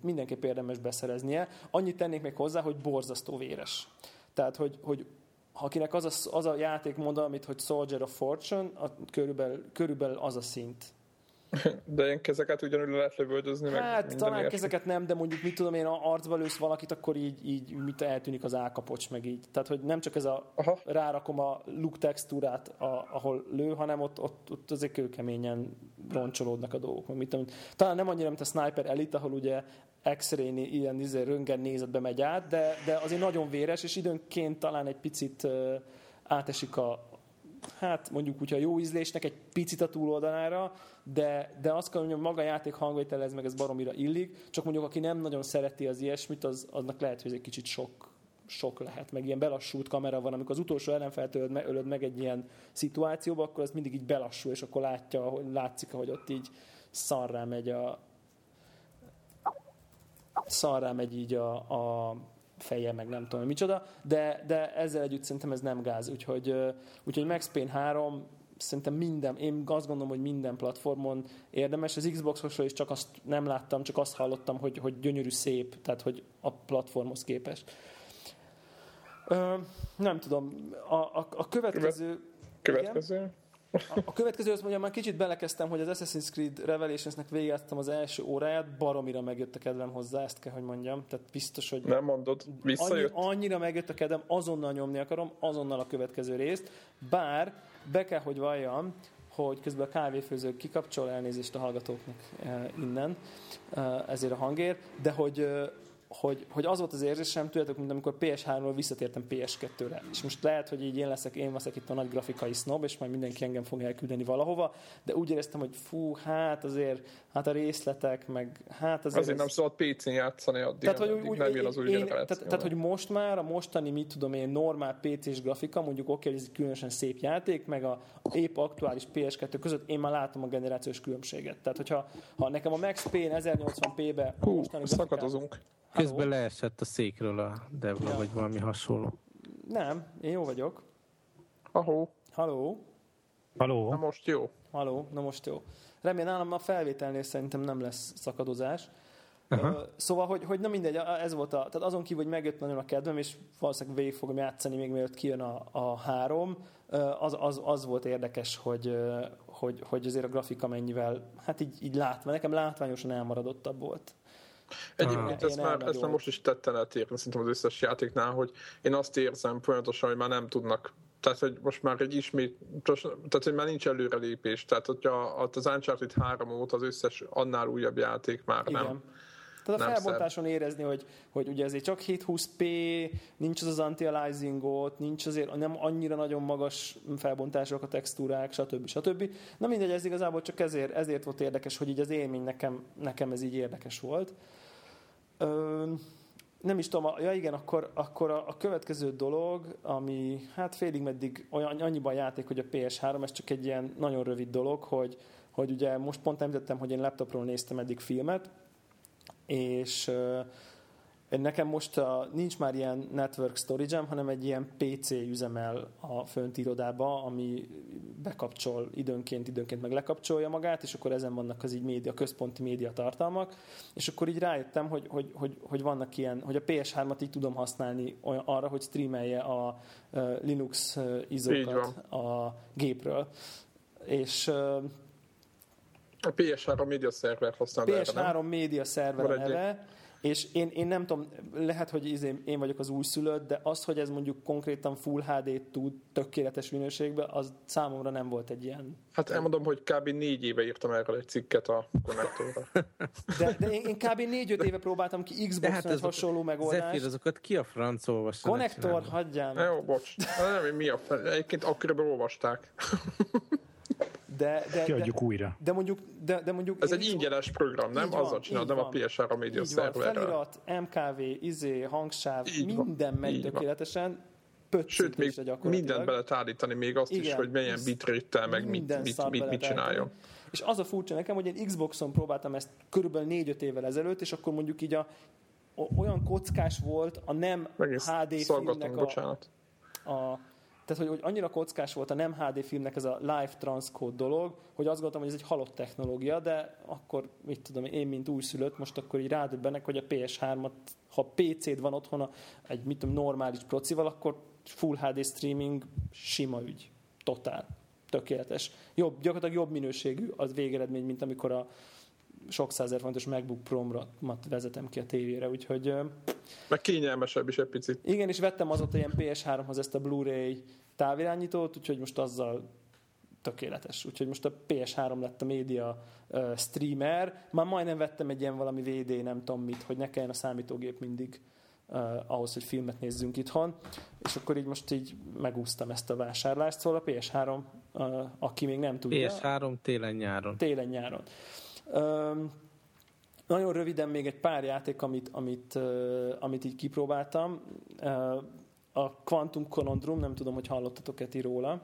mindenképp érdemes beszereznie. Annyit tennék még hozzá, hogy borzasztó véres. Tehát, hogy akinek az a játék mond, amit, hogy Soldier of Fortune, körülbelül az a szint. De ilyen kezeket ugyanúgy lehet lövöldözni? Hát talán kezeket nem, de mondjuk arcba lősz valakit, akkor így eltűnik az állkapocs meg így. Tehát, hogy nem csak ez a aha. Rárakom a look textúrát, ahol lő, hanem ott azért kőkeményen roncsolódnak a dolgok. Talán nem annyira, mint a Sniper Elite, ahol ugye X-ray ilyen röntgen nézetbe megy át, de azért nagyon véres, és időnként talán egy picit átesik mondjuk úgy a jó ízlésnek egy picit a túloldalára, de azt kell mondjam, maga a játék hangvételhez meg ez baromira illik, csak mondjuk aki nem nagyon szereti az ilyesmit, aznak lehet, hogy ez egy kicsit sok lehet, meg ilyen belassult kamera van, amikor az utolsó ellenfelet ölöd meg egy ilyen szituációba, akkor az mindig így belassul, és akkor látszik, hogy ott így szarrá megy így a feje, meg nem tudom micsoda, de ezzel együtt szerintem ez nem gáz, úgyhogy Max Payne 3 szerintem én azt gondolom, hogy minden platformon érdemes, az Xboxosról is csak azt nem láttam, csak azt hallottam, hogy gyönyörű szép, tehát hogy a platformhoz képes. Nem tudom, a következő? A következő, azt mondjam, már kicsit belekezdtem, hogy az Assassin's Creed Revelationsnek végigjátszottam az első óráját, baromira megjött a kedvem hozzá, ezt kell, hogy mondjam. Tehát biztos, hogy... Nem mondod, visszajött. Annyira megjött a kedvem, azonnal nyomni akarom, azonnal a következő részt. Bár be kell, hogy valljam, hogy közben a kávéfőző kikapcsol, elnézést a hallgatóknak innen, ezért a hangért, de hogy az volt az érzésem, tudjátok, mint amikor PS3-ról visszatértem PS2-re. És most lehet, hogy így én leszek itt a nagy grafikai sznob, és majd mindenki engem fog elküldeni valahova, de úgy éreztem, hogy a részletek, meg azért nem szólt PC-n játszani addig, tehát, hogy addig úgy, nem jön az új generáció. Tehát, hogy most már a mostani, normál PC-s grafika, mondjuk oké, hogy ez egy különösen szép játék, meg a épp aktuális PS2 között én már látom a generációs különbséget. Tehát, hogyha nekem a Max Payne 1080p-be mostani szakadozunk. Közben leesett a székről a Debla, ja. Vagy valami hasonló. Nem, én jó vagyok. Halló. Na most jó. Remélem, nálam a felvételnél szerintem nem lesz szakadozás. Aha. Szóval, hogy na mindegy, ez volt tehát azon kívül, hogy megjött nagyon a kedvem, és valószínűleg végig fogom játszani, még mielőtt kijön a 3, az volt érdekes, hogy azért a grafika mennyivel, így látva, nekem látványosan elmaradottabb volt. Egyébként ezt már most is tetten eltérni szerintem az összes játéknál, hogy én azt érzem folyamatosan, hogy már nem tudnak. Tehát, hogy most már tehát, hogy már nincs előrelépés. Tehát, hogy az Uncharted 3 óta az összes annál újabb játék már igen. Nem. Tehát a felbontáson érezni, hogy ugye azért csak 720p, nincs az anti-aliasing ott, nincs azért nem annyira nagyon magas felbontások a textúrák, stb. Na mindegy, ez igazából csak ezért volt érdekes, hogy így az élmény nekem ez így érdekes volt. Nem is tudom, akkor a következő dolog, ami félig meddig annyiban játék, hogy a PS3, ez csak egy ilyen nagyon rövid dolog, hogy ugye most pont említettem, hogy én laptopról néztem eddig filmet, és nekem most nincs már ilyen network storage-em, hanem egy ilyen PC üzemel a föntirodában, ami bekapcsol időnként meg lekapcsolja magát, és akkor ezen vannak az így média, központi média tartalmak, és akkor így rájöttem, hogy vannak ilyen, hogy a PS3-at így tudom használni arra, hogy streamelje a Linux izókat a gépről. És a PS3 Media Server használva. PS3 Media Server neve. És én nem tudom, lehet, hogy én vagyok az újszülött, de az, hogy ez mondjuk konkrétan Full HD-t tud tökéletes minőségben, az számomra nem volt egy ilyen... Hát elmondom, hogy kb. 4 éve írtam erről egy cikket a Connectorra. De én kb. 4-5 éve próbáltam ki Xbox-on hát egy hasonló megoldást. Zephyr, azokat ki a franc olvassa? Connector, hagyjál meg. Jó, bocs. Nem, mi a franc? Egyébként akkoriban olvasták. De kiadjuk újra. De mondjuk ez egy ingyenes program, nem? Azzal csinálod, nem a PS3 Media Serverrel. Felirat, MKV, hangsáv, így minden megy tökéletesen. Sőt, még mindent bele állítani, még azt igen, is, hogy milyen bitrate-tel, meg mit csináljon. És az a furcsa nekem, hogy én Xboxon próbáltam ezt körülbelül 4-5 évvel ezelőtt, és akkor mondjuk így olyan kockás volt a nem HD filmnek a tehát, hogy annyira kockás volt a nem HD filmnek ez a live transcode dolog, hogy azt gondoltam, hogy ez egy halott technológia, de akkor, mit tudom én, mint újszülött, most akkor így rádöbbenek, hogy a PS3-at, ha PC-d van otthon, egy mit tudom, normális procival, akkor Full HD streaming sima ügy. Totál. Tökéletes. Gyakorlatilag jobb minőségű az végeredmény, mint amikor a sok százer fontos MacBook Pro-ra vezetem ki a tévére, úgyhogy... Meg kényelmesebb is egy picit. Igen, és vettem azóta ilyen PS3-hoz ezt a Blu-ray távirányítót, úgyhogy most azzal tökéletes. Úgyhogy most a PS3 lett a média streamer. Már majdnem vettem egy ilyen valami VD, nem tudom mit, hogy ne kelljen a számítógép mindig ahhoz, hogy filmet nézzünk itthon. És akkor így most így megúsztam ezt a vásárlást. Szóval a PS3, aki még nem tudja... PS3 télen-nyáron. Télen-nyáron. Nagyon röviden még egy pár játék, amit így kipróbáltam. A Quantum Conundrum, nem tudom, hogy hallottatok-e ti róla.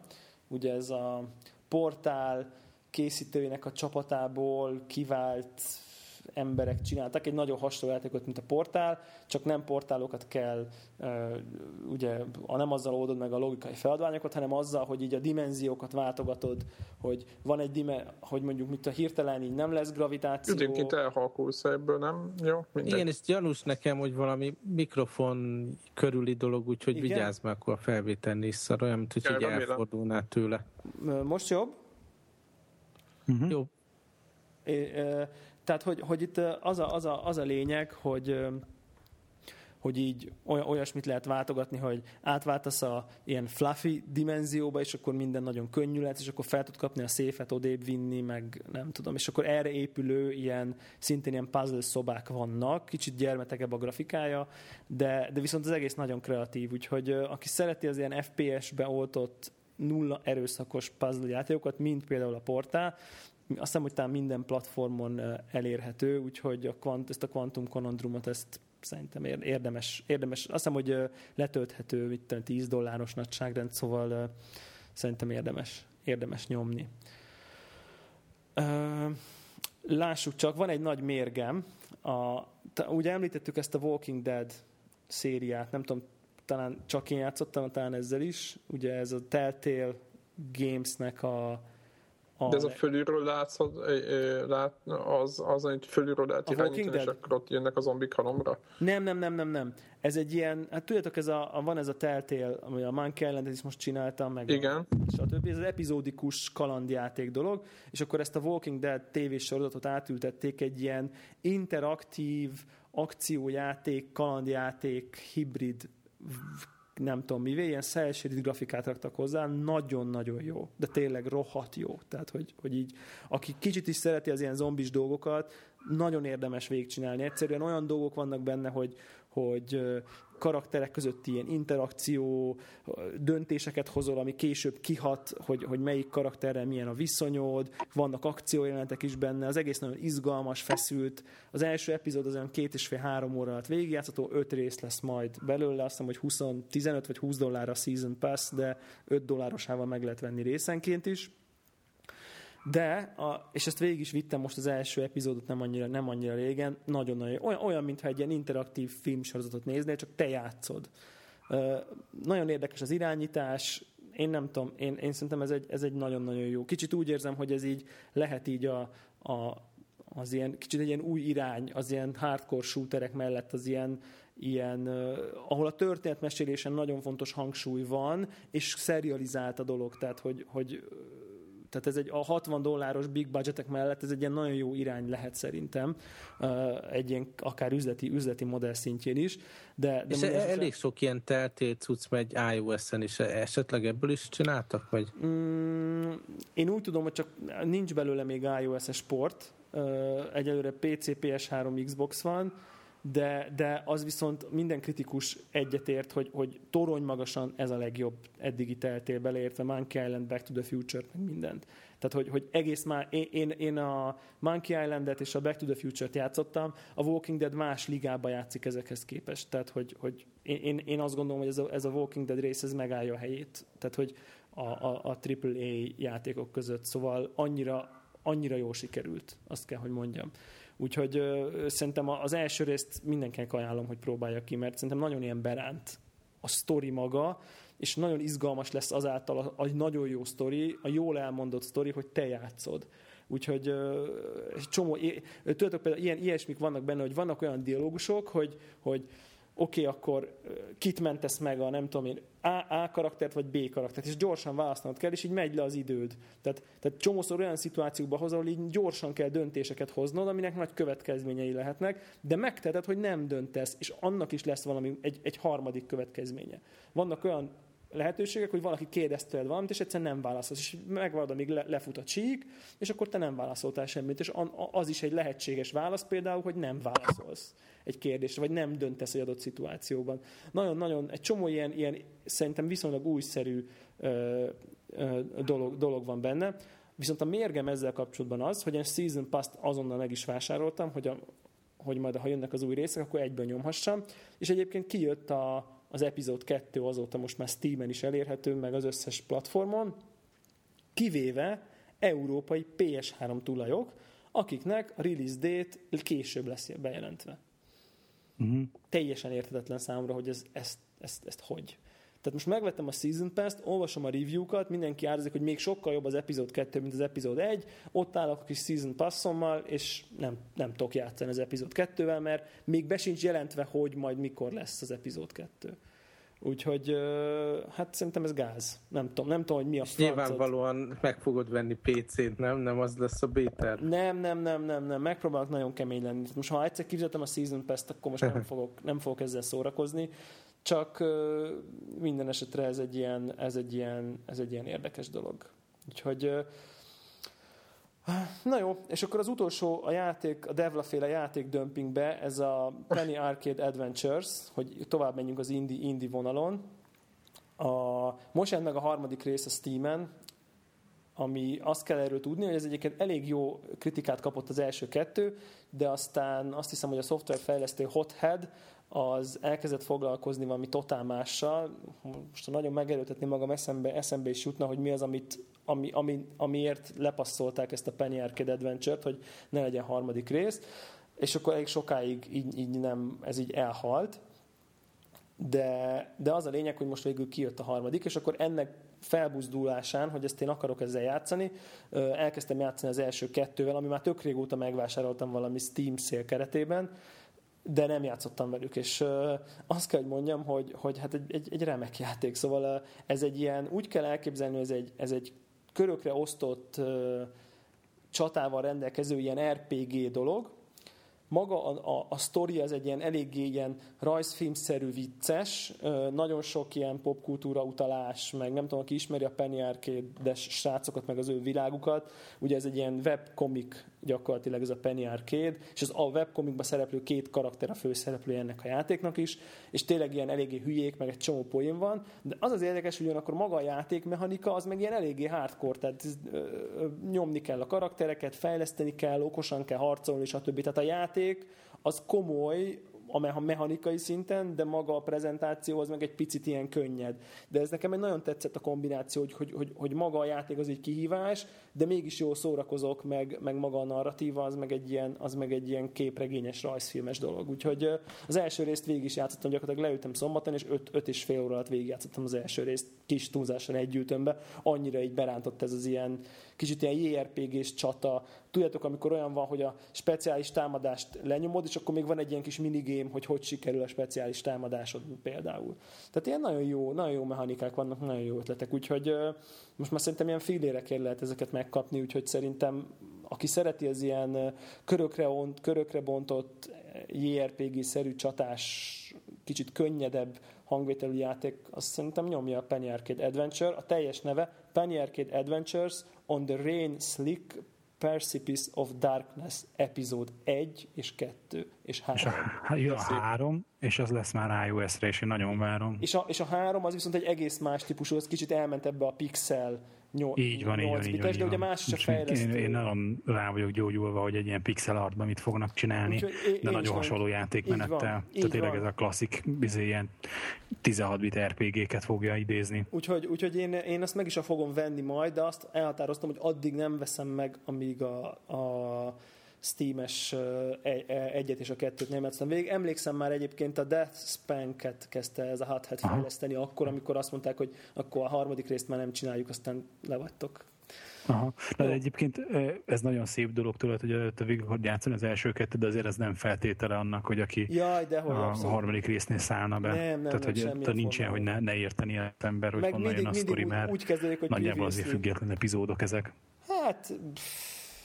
Ugye ez a Portál készítőinek a csapatából kivált emberek csináltak egy nagyon hasonló játékot, mint a Portál, csak nem portálokat kell, ugye nem azzal oldod meg a logikai feladványokat, hanem azzal, hogy így a dimenziókat váltogatod, hogy van egy hogy mondjuk mit a hirtelen így nem lesz gravitáció. Időnként elhalkulsz ebből, nem? Jó, mindegy. Igen, ezt gyanús nekem, hogy valami mikrofon körüli dolog, úgyhogy vigyázz meg, akkor a felvételni is szar, olyan, mint hogy elfordulnál tőle. Most jobb? Uh-huh. Jobb. Tehát, hogy itt az a lényeg, hogy így olyasmit lehet váltogatni, hogy átváltasz a ilyen fluffy dimenzióba, és akkor minden nagyon könnyű lesz, és akkor fel tud kapni a széfet, odébb vinni, meg nem tudom. És akkor erre épülő ilyen, szintén ilyen puzzle szobák vannak, kicsit gyermetekebb a grafikája, de viszont az egész nagyon kreatív, úgyhogy aki szereti az ilyen FPS-be oltott nulla erőszakos puzzle játékokat, mint például a Portál, azt hiszem, hogy talán minden platformon elérhető, úgyhogy ezt a Quantum Conundrumot ezt szerintem érdemes. Azt hiszem, hogy letölthető, mit $10 nagyságrend, szóval szerintem érdemes nyomni. Lássuk csak, van egy nagy mérgem. Ugye említettük ezt a Walking Dead szériát, nem tudom, talán csak én játszottam, talán ezzel is. Ugye ez a Telltale Gamesnek a... De ez a fölülről látsz, amit fölülről lehet irányítani, és akkor ott jönnek a zombik halomra? Nem. Ez egy ilyen, hát tudjátok, van ez a Telltale, ami a Monkey Island-et is most csináltam, meg igen. Stb. Ez az epizódikus kalandjáték dolog, és akkor ezt a Walking Dead tévésorozatot átültették egy ilyen interaktív akciójáték, kalandjáték, hibrid nem tudom mivé, ilyen cel-shaded grafikát raktak hozzá, nagyon-nagyon jó, de tényleg rohadt jó, tehát hogy így, aki kicsit is szereti az ilyen zombis dolgokat, nagyon érdemes végigcsinálni, egyszerűen olyan dolgok vannak benne, hogy karakterek közötti ilyen interakció, döntéseket hozol, ami később kihat, hogy melyik karakterrel milyen a viszonyod, vannak akciójelenetek is benne, az egész nagyon izgalmas, feszült. Az első epizód az olyan 2,5-3 óra alatt végigjátszható, 5 rész lesz majd belőle, azt hiszem, hogy 15 vagy $20 a season pass, de $5-ával meg lehet venni részenként is. És ezt végig is vittem most az első epizódot nem annyira régen, nagyon-nagyon olyan, mintha egy ilyen interaktív filmsorozatot néznél, csak te játszod. Nagyon érdekes az irányítás, Én nem tudom, én szerintem ez egy nagyon-nagyon jó. Kicsit úgy érzem, hogy ez így lehet így az ilyen, kicsit egy ilyen új irány, az ilyen hardcore shooterek mellett az ilyen ahol a történetmesélésen nagyon fontos hangsúly van, és serializált a dolog, tehát hogy ez egy a $60 big budgetek mellett ez egy ilyen nagyon jó irány lehet szerintem, egy ilyen akár üzleti modell szintjén is. De és elég sok ilyen Telltale cucc megy iOS-en is, esetleg ebből is csináltak? Vagy? Én úgy tudom, hogy csak nincs belőle még iOS-es port, egyelőre PC, PS3, Xbox van, de az viszont minden kritikus egyetért, hogy torony magasan ez a legjobb eddigi Telltale, beleértve Monkey Island, Back to the Future-t, meg mindent. Tehát, hogy egész már én a Monkey Island-et és a Back to the Future-t játszottam, a Walking Dead más ligába játszik ezekhez képest. Tehát, hogy én azt gondolom, hogy ez a Walking Dead rész ez megállja a helyét. Tehát, hogy a AAA játékok között. Szóval annyira jól sikerült, azt kell, hogy mondjam. Úgyhogy szerintem az első részt mindenkinek ajánlom, hogy próbálja ki, mert szerintem nagyon ilyen beránt a sztori maga, és nagyon izgalmas lesz azáltal a nagyon jó sztori, a jól elmondott sztori, hogy te játszod. Úgyhogy csomó, tudjátok, például ilyesmik vannak benne, hogy vannak olyan dialógusok, hogy oké, akkor kit mentesz meg a nem tudom én, A karaktert vagy B karaktert, és gyorsan választanod kell, és így megy le az időd. Tehát csomószor olyan szituációkba hozol, hogy így gyorsan kell döntéseket hoznod, aminek nagy következményei lehetnek, de megteheted, hogy nem döntesz, és annak is lesz valami, egy harmadik következménye. Vannak olyan lehetőségek, hogy valaki kérdez tőled valamit, és egyszer nem válaszolsz, és megvárod, amíg lefut a csík, és akkor te nem válaszoltál semmit, és az is egy lehetséges válasz például, hogy nem válaszolsz egy kérdésre, vagy nem döntesz egy adott szituációban. Nagyon-nagyon, egy csomó ilyen szerintem viszonylag újszerű dolog van benne, viszont a mérgem ezzel kapcsolatban az, hogy a Season Pass-t azonnal meg is vásároltam, hogy majd ha jönnek az új részek, akkor egyből nyomhassam, és egyébként kijött az epizód 2 azóta most már Steamen is elérhető, meg az összes platformon, kivéve európai PS3 tulajok, akiknek a release date később lesz bejelentve. Uh-huh. Teljesen érthetetlen számomra, hogy ezt hogy. Tehát most megvettem a Season Pass-t, olvasom a review-kat, mindenki árzik, hogy még sokkal jobb az epizód 2, mint az epizód 1, ott állok a kis Season Pass-ommal, és nem tudok játszani az epizód 2-vel, mert még be sincs jelentve, hogy majd mikor lesz az epizód 2. Úgyhogy hát szerintem ez gáz. Nem tudom, hogy mi a francot. Nyilvánvalóan meg fogod venni PC-t, nem? Nem az lesz a beta. Nem. Megpróbálok nagyon kemény lenni. Most ha egyszer kifizetem a Season Pass-t, akkor most nem fogok ezzel szórakozni. Csak minden esetre ez egy ilyen érdekes dolog. Úgyhogy na jó, és akkor az utolsó a Devla-féle játékdömpingbe, ez a Penny Arcade Adventures, hogy tovább menjünk az indie vonalon. Most jön meg a harmadik rész a Steamen, ami azt kell erről tudni, hogy ez egyébként elég jó kritikát kapott az első kettő, de aztán azt hiszem, hogy a szoftverfejlesztő Hothead az elkezdett foglalkozni valami totál mással. Most nagyon megerőltetni magam, eszembe is jutna, hogy mi az, amiért lepasszolták ezt a Penny Arcade Adventure-t, hogy ne legyen harmadik rész, és akkor elég sokáig így nem, ez így elhalt. De az a lényeg, hogy most végül kijött a harmadik, és akkor ennek felbuzdulásán, hogy ezt én akarok ezzel játszani, elkezdtem játszani az első kettővel, ami már tök régóta megvásároltam valami Steam sale keretében, de nem játszottam velük, és azt kell, hogy mondjam, hogy hát egy remek játék, szóval ez egy ilyen, úgy kell elképzelni, hogy ez egy körökre osztott csatával rendelkező ilyen RPG dolog. Maga a sztori az egy ilyen eléggé ilyen rajzfilmszerű vicces, nagyon sok ilyen popkultúra utalás, meg nem tudom, aki ismeri a Penny Arcade-es srácokat, meg az ő világukat. Ugye ez egy ilyen webkomik gyakorlatilag ez a Penny Arcade, és a webkomikban szereplő két karakter a főszereplő ennek a játéknak is, és tényleg ilyen eléggé hülyék, meg egy csomó poén van, de az érdekes, hogy ugyanakkor maga a játékmechanika az meg ilyen eléggé hardcore, tehát nyomni kell a karaktereket, fejleszteni kell, okosan kell harcolni, stb. Tehát a játék az komoly, a mechanikai szinten, de maga a prezentáció az meg egy picit ilyen könnyed. De ez nekem egy nagyon tetszett a kombináció, hogy maga a játék az egy kihívás, de mégis jól szórakozok, meg maga a narratíva, az meg egy ilyen képregényes, rajzfilmes dolog. Úgyhogy az első részt végig is játszottam, gyakorlatilag leültem szombaton, és 5,5 óra alatt végigjátszottam az első részt, kis túlzással egy gyűjtömbe, annyira így berántott ez az ilyen, kicsit ilyen JRPG-s csata. Tudjátok, amikor olyan van, hogy a speciális támadást lenyomod, és akkor még van egy ilyen kis minigame, hogy sikerül a speciális támadásod például. Tehát ilyen nagyon jó mechanikák vannak, nagyon jó ötletek, úgyhogy most már szerintem ilyen fillérekért lehet ezeket megkapni, úgyhogy szerintem aki szereti az ilyen körökre bontott JRPG-szerű csatás, kicsit könnyedebb hangvételű játék, azt szerintem nyomja a Penny Arcade Adventure, a teljes neve Penny Arcade Adventures on the Rain Slick Precipice of Darkness epizód 1 és 2 és 3. Jó, 3, és az lesz már iOS-re, és én nagyon várom. És a 3 az viszont egy egész más típusú, az kicsit elment ebbe a pixel 8 bites, de ugye más is a fejlesztő. Én nagyon rá vagyok gyógyulva, hogy egy ilyen pixel artban mit fognak csinálni, de nagyon hasonló játékmenettel. Tehát tényleg ez a klasszik, ilyen 16 bit RPG-ket fogja idézni. Úgyhogy én azt meg is fogom venni majd, de azt elhatároztam, hogy addig nem veszem meg, amíg a Steam-es 1-et és a 2-t nem játszottam végig. Emlékszem már egyébként a Death Spank-et kezdte ez a Hothead fejleszteni akkor, amikor azt mondták, hogy akkor a harmadik részt már nem csináljuk, aztán levagytok. Aha. De egyébként ez nagyon szép dolog tőled, hogy előtte végül játszani az első kettő, de azért ez nem feltétele annak, hogy aki a harmadik résznél szállna be. Tehát, hogy nincsen, hogy ne érteni az ember, hogy honnan jön a sztori, mert nagyjából azért független epizódok ezek. Hát...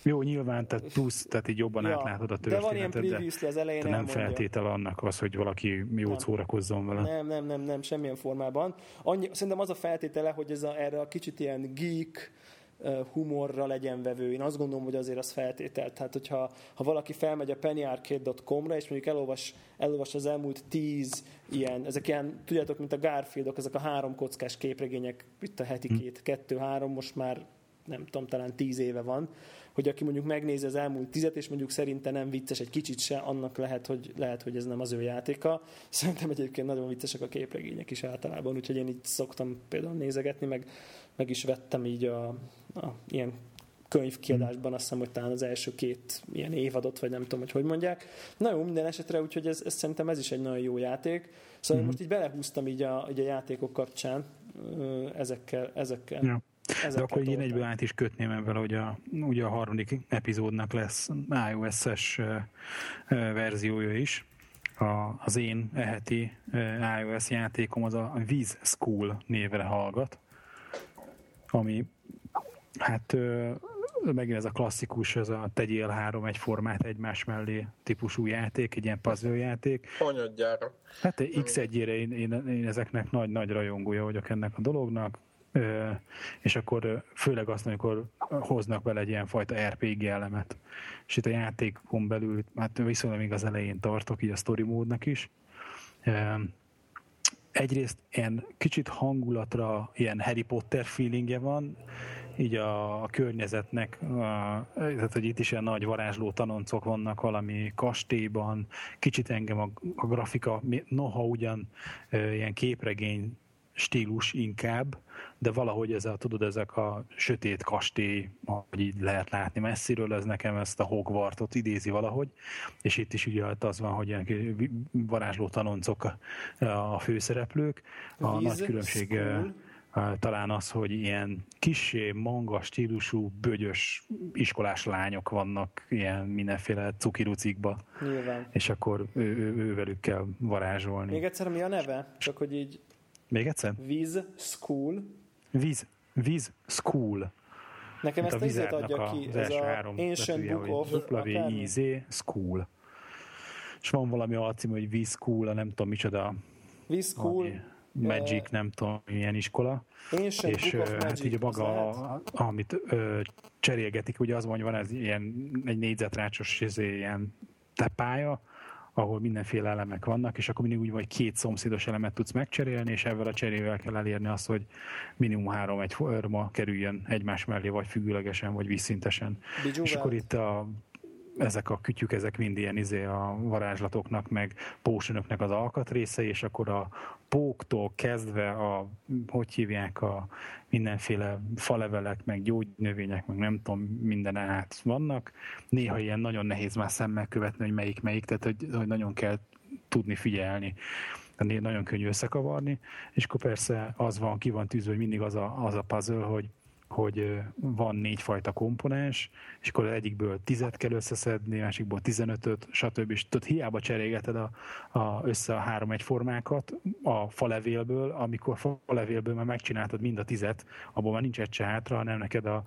Jó, nyilván, tehát plusz, tehát így jobban átlátod a történetet, de nem feltétel annak az, hogy valaki jót szórakozzon vele. Nem, semmilyen formában. Szerintem az a feltétele, hogy ez erre a kicsit ilyen geek humorra legyen vevő. Én azt gondolom, hogy azért az feltétel. Tehát, hogyha valaki felmegy a pennyarcade.com-ra, és mondjuk elolvas az elmúlt 10 ilyen, ezek ilyen, tudjátok, mint a Garfieldok, ezek a 3 kockás képregények, itt a heti 2-3, most már nem tudom, talán 10 éve van, hogy aki mondjuk megnézi az elmúlt 10-et, és mondjuk szerinte nem vicces egy kicsit se, annak lehet, hogy ez nem az ő játéka. Szerintem egyébként nagyon viccesek a képregények is általában, úgyhogy én így szoktam például nézegetni, meg is vettem így a ilyen könyvkiadásban, azt hiszem, hogy talán az első 2 ilyen évadot, vagy nem tudom, hogy mondják. Na jó, minden esetre, úgyhogy ez szerintem ez is egy nagyon jó játék. Szóval most így belehúztam így a játékok kapcsán ezekkel. Yeah. De akkor én egyből át is kötném ebben, hogy ugye a harmadik epizódnak lesz iOS-es verziója is. Az én eheti iOS játékom az a Wiz School névre hallgat, ami hát megint ez a klasszikus, ez a tegyél 3 egyformát egymás mellé típusú játék, egy ilyen puzzle játék. Anyadjára. Hát X1-ére én ezeknek nagy-nagy rajongója vagyok ennek a dolognak. És akkor főleg azt, amikor hoznak bele egy ilyenfajta RPG elemet. És itt a játékon belül, hát viszonylag még az elején tartok, így a story módnak is. Egyrészt ilyen kicsit hangulatra ilyen Harry Potter feelingje van, így a környezetnek, tehát hogy itt is ilyen nagy varázsló tanoncok vannak valami kastélyban, kicsit engem a grafika, noha ugyan ilyen képregény stílus inkább, de valahogy ezek a sötét kastély, ahogy így lehet látni messziről, ez nekem ezt a Hogwartot idézi valahogy, és itt is ugye az van, hogy ilyen varázsló tanoncok a főszereplők. A nagy különbség talán az, hogy ilyen kissé manga stílusú, bögyös iskolás lányok vannak ilyen mindenféle cukirucikba. Nyilván. És akkor ővelük kell varázsolni. Még egyszer, mi a neve? Csak hogy így... Még egyszer? Wiz School. Wiz School. Nekem hát ezt a vizet adja ki. Ez a Ancient Book of... WIZ School. És van valami alcím, hogy Wiz School, nem tudom micsoda. Wiz School. Magic, nem tudom, milyen iskola. Ancient és Book of Magic. Így maga, amit cserélgetik, ugye az van, hogy van ez ilyen, egy négyzetrácsos ilyen tepálya, ahol mindenféle elemek vannak, és akkor mindig úgy vagy 2 szomszédos elemet tudsz megcserélni, és ebből a cserével kell elérni azt, hogy minimum 3 egyforma kerüljön egymás mellé, vagy függőlegesen, vagy vízszintesen. És akkor itt a ezek a kütyük, ezek mind ilyen a varázslatoknak, meg pósönöknek az alkatrészei, és akkor a póktól kezdve a, hogy hívják, a mindenféle falevelek, meg gyógynövények, meg nem tudom, minden át vannak. Néha ilyen nagyon nehéz már szemmel követni, hogy melyik, tehát hogy nagyon kell tudni figyelni. Nagyon könnyű összekavarni, és akkor persze az van, ki van tűzve, hogy mindig az a puzzle, hogy van 4 fajta komponens, és akkor egyikből 10 kell összeszedni, másikból 15-öt, stb. És tudod, hiába cserélgeted össze a 3 egyformákat a falevélből, amikor falevélből már megcsináltad mind a 10, abból már nincs egy se hátra, hanem neked a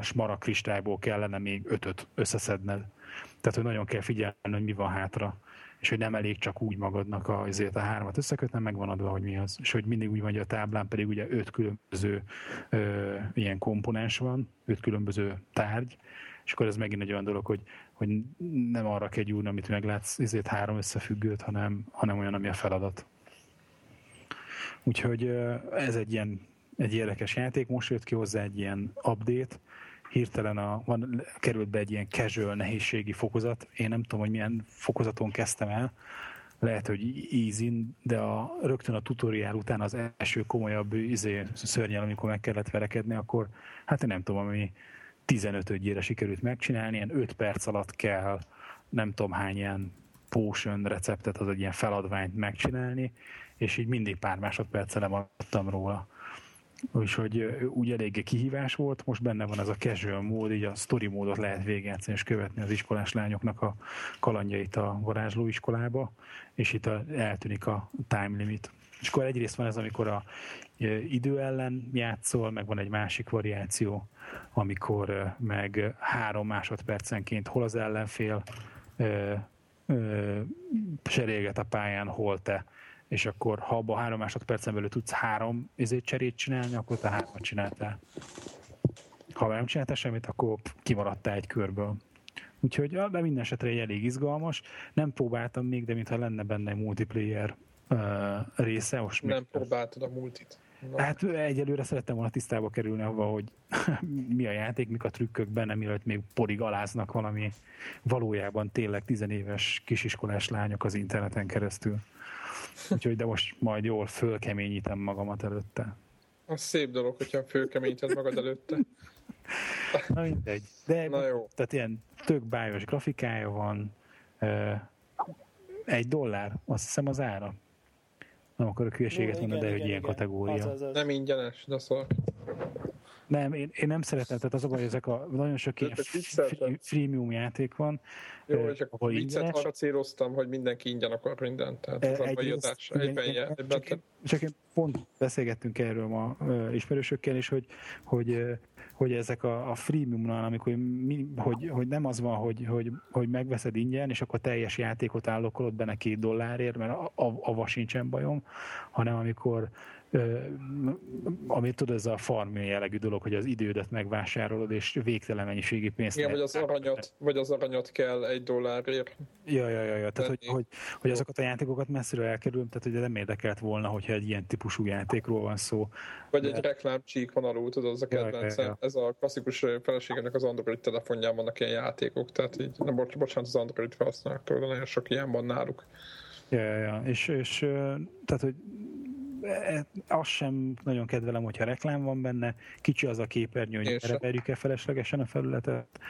smaragdkristályból kellene még 5-öt összeszedned. Tehát, hogy nagyon kell figyelni, hogy mi van hátra. És hogy nem elég csak úgy magadnak azért a 3 összekötnem, megvan adva, hogy mi az. És hogy mindig úgy van, hogy a táblán pedig ugye 5 különböző ilyen komponens van, 5 különböző tárgy, és akkor ez megint egy olyan dolog, hogy nem arra kell gyúrni, amit meglátsz, ezért 3 összefüggőt, hanem olyan, ami a feladat. Úgyhogy ez egy érdekes játék, most jött ki hozzá egy ilyen update, hirtelen került be egy ilyen casual nehézségi fokozat. Én nem tudom, hogy milyen fokozaton kezdtem el. Lehet, hogy easy-n, de rögtön a tutoriál után az első komolyabb szörnyel, amikor meg kellett verekedni, akkor hát én nem tudom, ami 15-ödjére sikerült megcsinálni. Ilyen 5 perc alatt kell nem tudom hány ilyen potion receptet, az egy ilyen feladványt megcsinálni, és így mindig pár másodperccel lemaradtam róla. Úgyhogy úgy eléggé kihívás volt, most benne van ez a casual mód, így a sztori módot lehet végigjátszani és követni az iskolás lányoknak a kalandjait a varázslóiskolába, és itt eltűnik a time limit. És akkor egyrészt van ez, amikor a idő ellen játszol, meg van egy másik variáció, amikor meg 3 másodpercenként hol az ellenfél serélget a pályán, hol te. És akkor, ha abban 3 másodpercen belül tudsz 3 cserét csinálni, akkor te 3-at csináltál. Ha nem csináltál semmit, akkor kimaradtál egy körből. Úgyhogy de minden esetre elég izgalmas. Nem próbáltam még, de mintha lenne benne egy multiplayer része. Most nem próbáltad a multit. Na. Hát egyelőre szerettem volna tisztába kerülni abban, hogy mi a játék, mik a trükkök benne, mielőtt még porig aláznak valami valójában tényleg 10 éves kisiskolás lányok az interneten keresztül. Úgyhogy de most majd jól fölkeményítem magamat előtte. Az szép dolog, hogyha fölkeményíted magad előtte. Na mindegy. De na jó. Tehát ilyen tök bájos grafikája van. $1, azt hiszem az ára. Nem akarok hülyeséget mondani, de hogy ilyen igen. Kategória. Az. Nem ingyenes, de szóval. Nem, én nem szeretem, tehát azok, hogy ezek a nagyon sok ilyen freemium játék van. Jó, és akkor viccet arra céloztam, hogy mindenki ingyen akar mindent, tehát az a bajadás egyben. Csak én pont beszélgettünk erről ma ismerősökkel is, hogy ezek a freemiumnál, amikor hogy nem az van, hogy megveszed ingyen, és akkor teljes játékot állokolod benne $2, mert avval sincsen bajom, hanem amikor amit tudod, ez a farming jellegű dolog, hogy az idődet megvásárolod, és végtelen mennyiségű pénzt. Igen, vagy az aranyat kell $1-ért. Ja. Tehát, hogy azokat a játékokat messziről elkerülöm, tehát hogy nem érdekelt volna, hogyha egy ilyen típusú játékról van szó. Vagy egy reklámcsík van alul, tudod, az a kedvencem. Ja. Ez a klasszikus feleségemnek az Android telefonján vannak ilyen játékok, tehát így, nem, bocsánat, az Android felhasználóktól, de nagyon sok ilyen van náluk. Ja. És tehát, hogy azt sem nagyon kedvelem, hogyha reklám van benne, kicsi az a képernyő, hogy reperjük-e feleslegesen a felületet,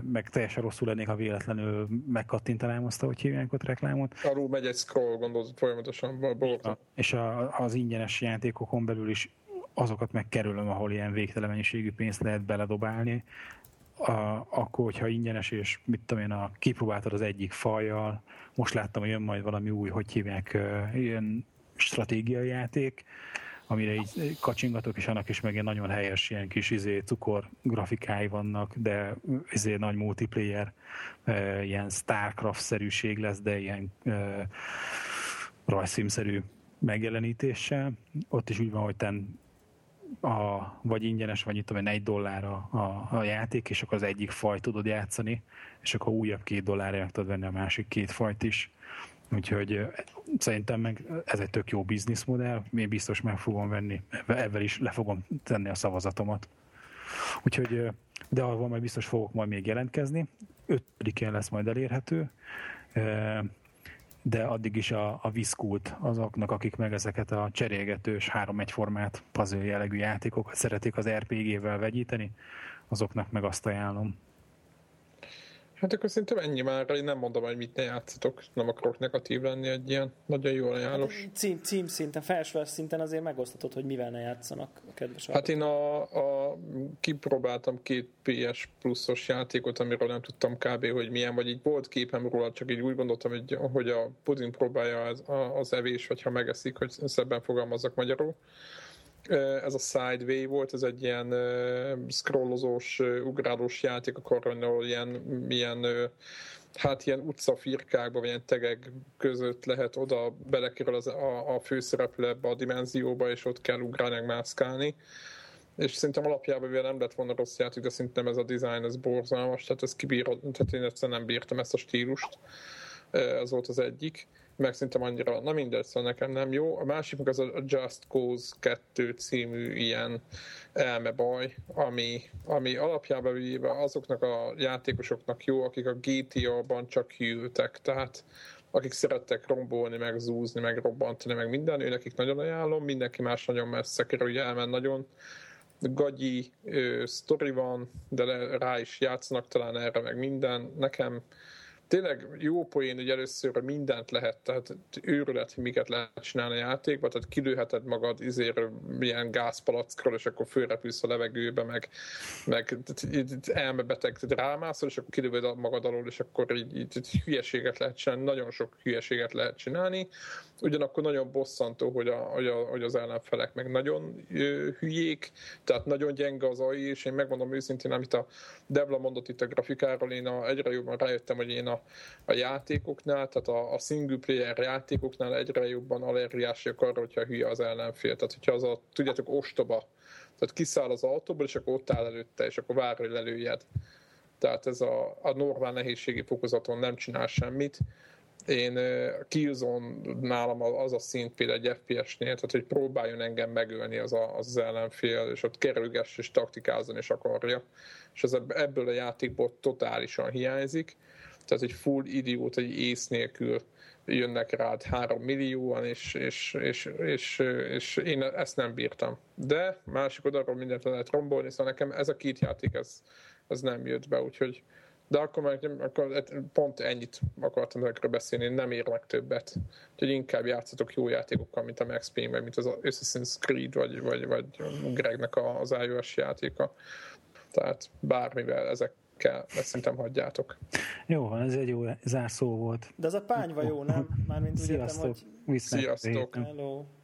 meg teljesen rosszul lennék, ha véletlenül megkattintanám azt, hogy hívják ott reklámot. Arról megy egy scroll, gondolod, folyamatosan bologtan. És az ingyenes játékokon belül is azokat megkerülöm, ahol ilyen végtelen mennyiségű pénzt lehet beledobálni, akkor, hogyha ingyenes, és mit tudom én, kipróbáltad az egyik fajjal, most láttam, hogy jön majd valami új, hogy hívják, ilyen stratégiai játék, amire így kacsingatok, és annak is meg egy nagyon helyes ilyen kis cukor grafikái vannak, de nagy multiplayer, ilyen Starcraft-szerűség lesz, de ilyen rajzfilmszerű megjelenítéssel. Ott is úgy van, hogy vagy ingyenes, vagy itt $1 a játék, és akkor az egyik fajt tudod játszani, és akkor újabb $2-ért meg tudod venni a másik 2 fajt is. Úgyhogy szerintem meg ez egy tök jó bizniszmodell, én biztos meg fogom venni, ebben is le fogom tenni a szavazatomat. Úgyhogy, de ahol majd biztos fogok majd még jelentkezni. 5-én lesz majd elérhető, de addig is a Wiz Schoolt azoknak, akik meg ezeket a cserélgetős 3-1-formát puzzle jellegű játékokat szeretik az RPG-vel vegyíteni, azoknak meg azt ajánlom. Hát akkor szerintem ennyi már, én nem mondom, hogy mit ne játszatok, nem akarok negatív lenni egy ilyen nagyon jó ajánlós. Hát cím szinten, felsős szinten azért megosztatod, hogy mivel ne játszanak a kedves hát alapot. Én kipróbáltam 2 PS pluszos játékot, amiről nem tudtam kb. Hogy milyen, vagy így volt képem róla, csak így úgy gondoltam, hogy a puding próbálja az evés, hogyha megeszik, hogy szebben fogalmazzak magyarul. Ez a Sideway volt, ez egy ilyen scrollozós, ugrálós játék, akkor ilyen utcafirkákba, ilyen tegek között lehet oda, belekerül a főszereplő ebbe a dimenzióba, és ott kell ugrálni, meg mászkálni. És szerintem alapjában nem lett volna rossz játék, de szerintem ez a design, ez borzalmas, tehát ez tehát én egyszerűen nem bírtam ezt a stílust. Ez volt az egyik. Meg szerintem annyira, na mindegy, szóval nekem nem jó. A másik meg az a Just Cause 2 című ilyen elmebaj, ami alapjában véve azoknak a játékosoknak jó, akik a GTA-ban csak hűltek, tehát akik szerettek rombolni, meg zúzni, meg robbantani, meg minden, őnekik nagyon ajánlom, mindenki más nagyon messze kerül, elmen nagyon gagyi sztori van, de rá is játszanak talán erre, meg minden. Nekem tényleg jó poén, hogy először mindent lehet, tehát őrület, miket lehet csinálni a játékba, tehát kilőheted magad ilyen gázpalackról, és akkor fölrepülsz a levegőbe, meg elmebeteg drámászol, és akkor kilőved magad alól, és akkor így hülyeséget lehet csinálni, nagyon sok hülyeséget lehet csinálni. Ugyanakkor nagyon bosszantó, hogy az ellenfelek meg nagyon hülyék, tehát nagyon gyenge az AI, és én megmondom őszintén, amit a Debla mondott itt a grafikáról, én egyre jobban rájöttem, hogy én a játékoknál, tehát a single player játékoknál egyre jobban allergiásak arra, hogyha hülye az ellenfél. Tehát hogyha az a, tudjátok, ostoba, tehát kiszáll az autóból, és akkor ott áll előtte, és akkor várja, hogy lelőjed. Tehát ez a normál nehézségi fokozaton nem csinál semmit. Én Killzone nálam az a szint például egy FPS-nél, tehát hogy próbáljon engem megölni az ellenfél, és ott kerülgess és taktikázzon is akarja. És ez ebből a játékból totálisan hiányzik. Tehát egy full idiót, egy ész nélkül jönnek rád 3 millióan, és én ezt nem bírtam. De másik oldalról mindent lehet rombolni, szóval nekem ez a 2 játék, ez nem jött be, úgyhogy de akkor pont ennyit akartam ezekről beszélni, nem érnek többet. Úgyhogy inkább játszatok jó játékokkal, mint a Max Payne, vagy mint az Assassin's Creed, vagy Gregnek az iOS játéka. Tehát bármivel ezekkel, ezt szerintem hagyjátok. Jó van, ez egy jó zárszó volt. De az a pányva jó, nem? Mármint úgy értem, hogy... Sziasztok! Hello!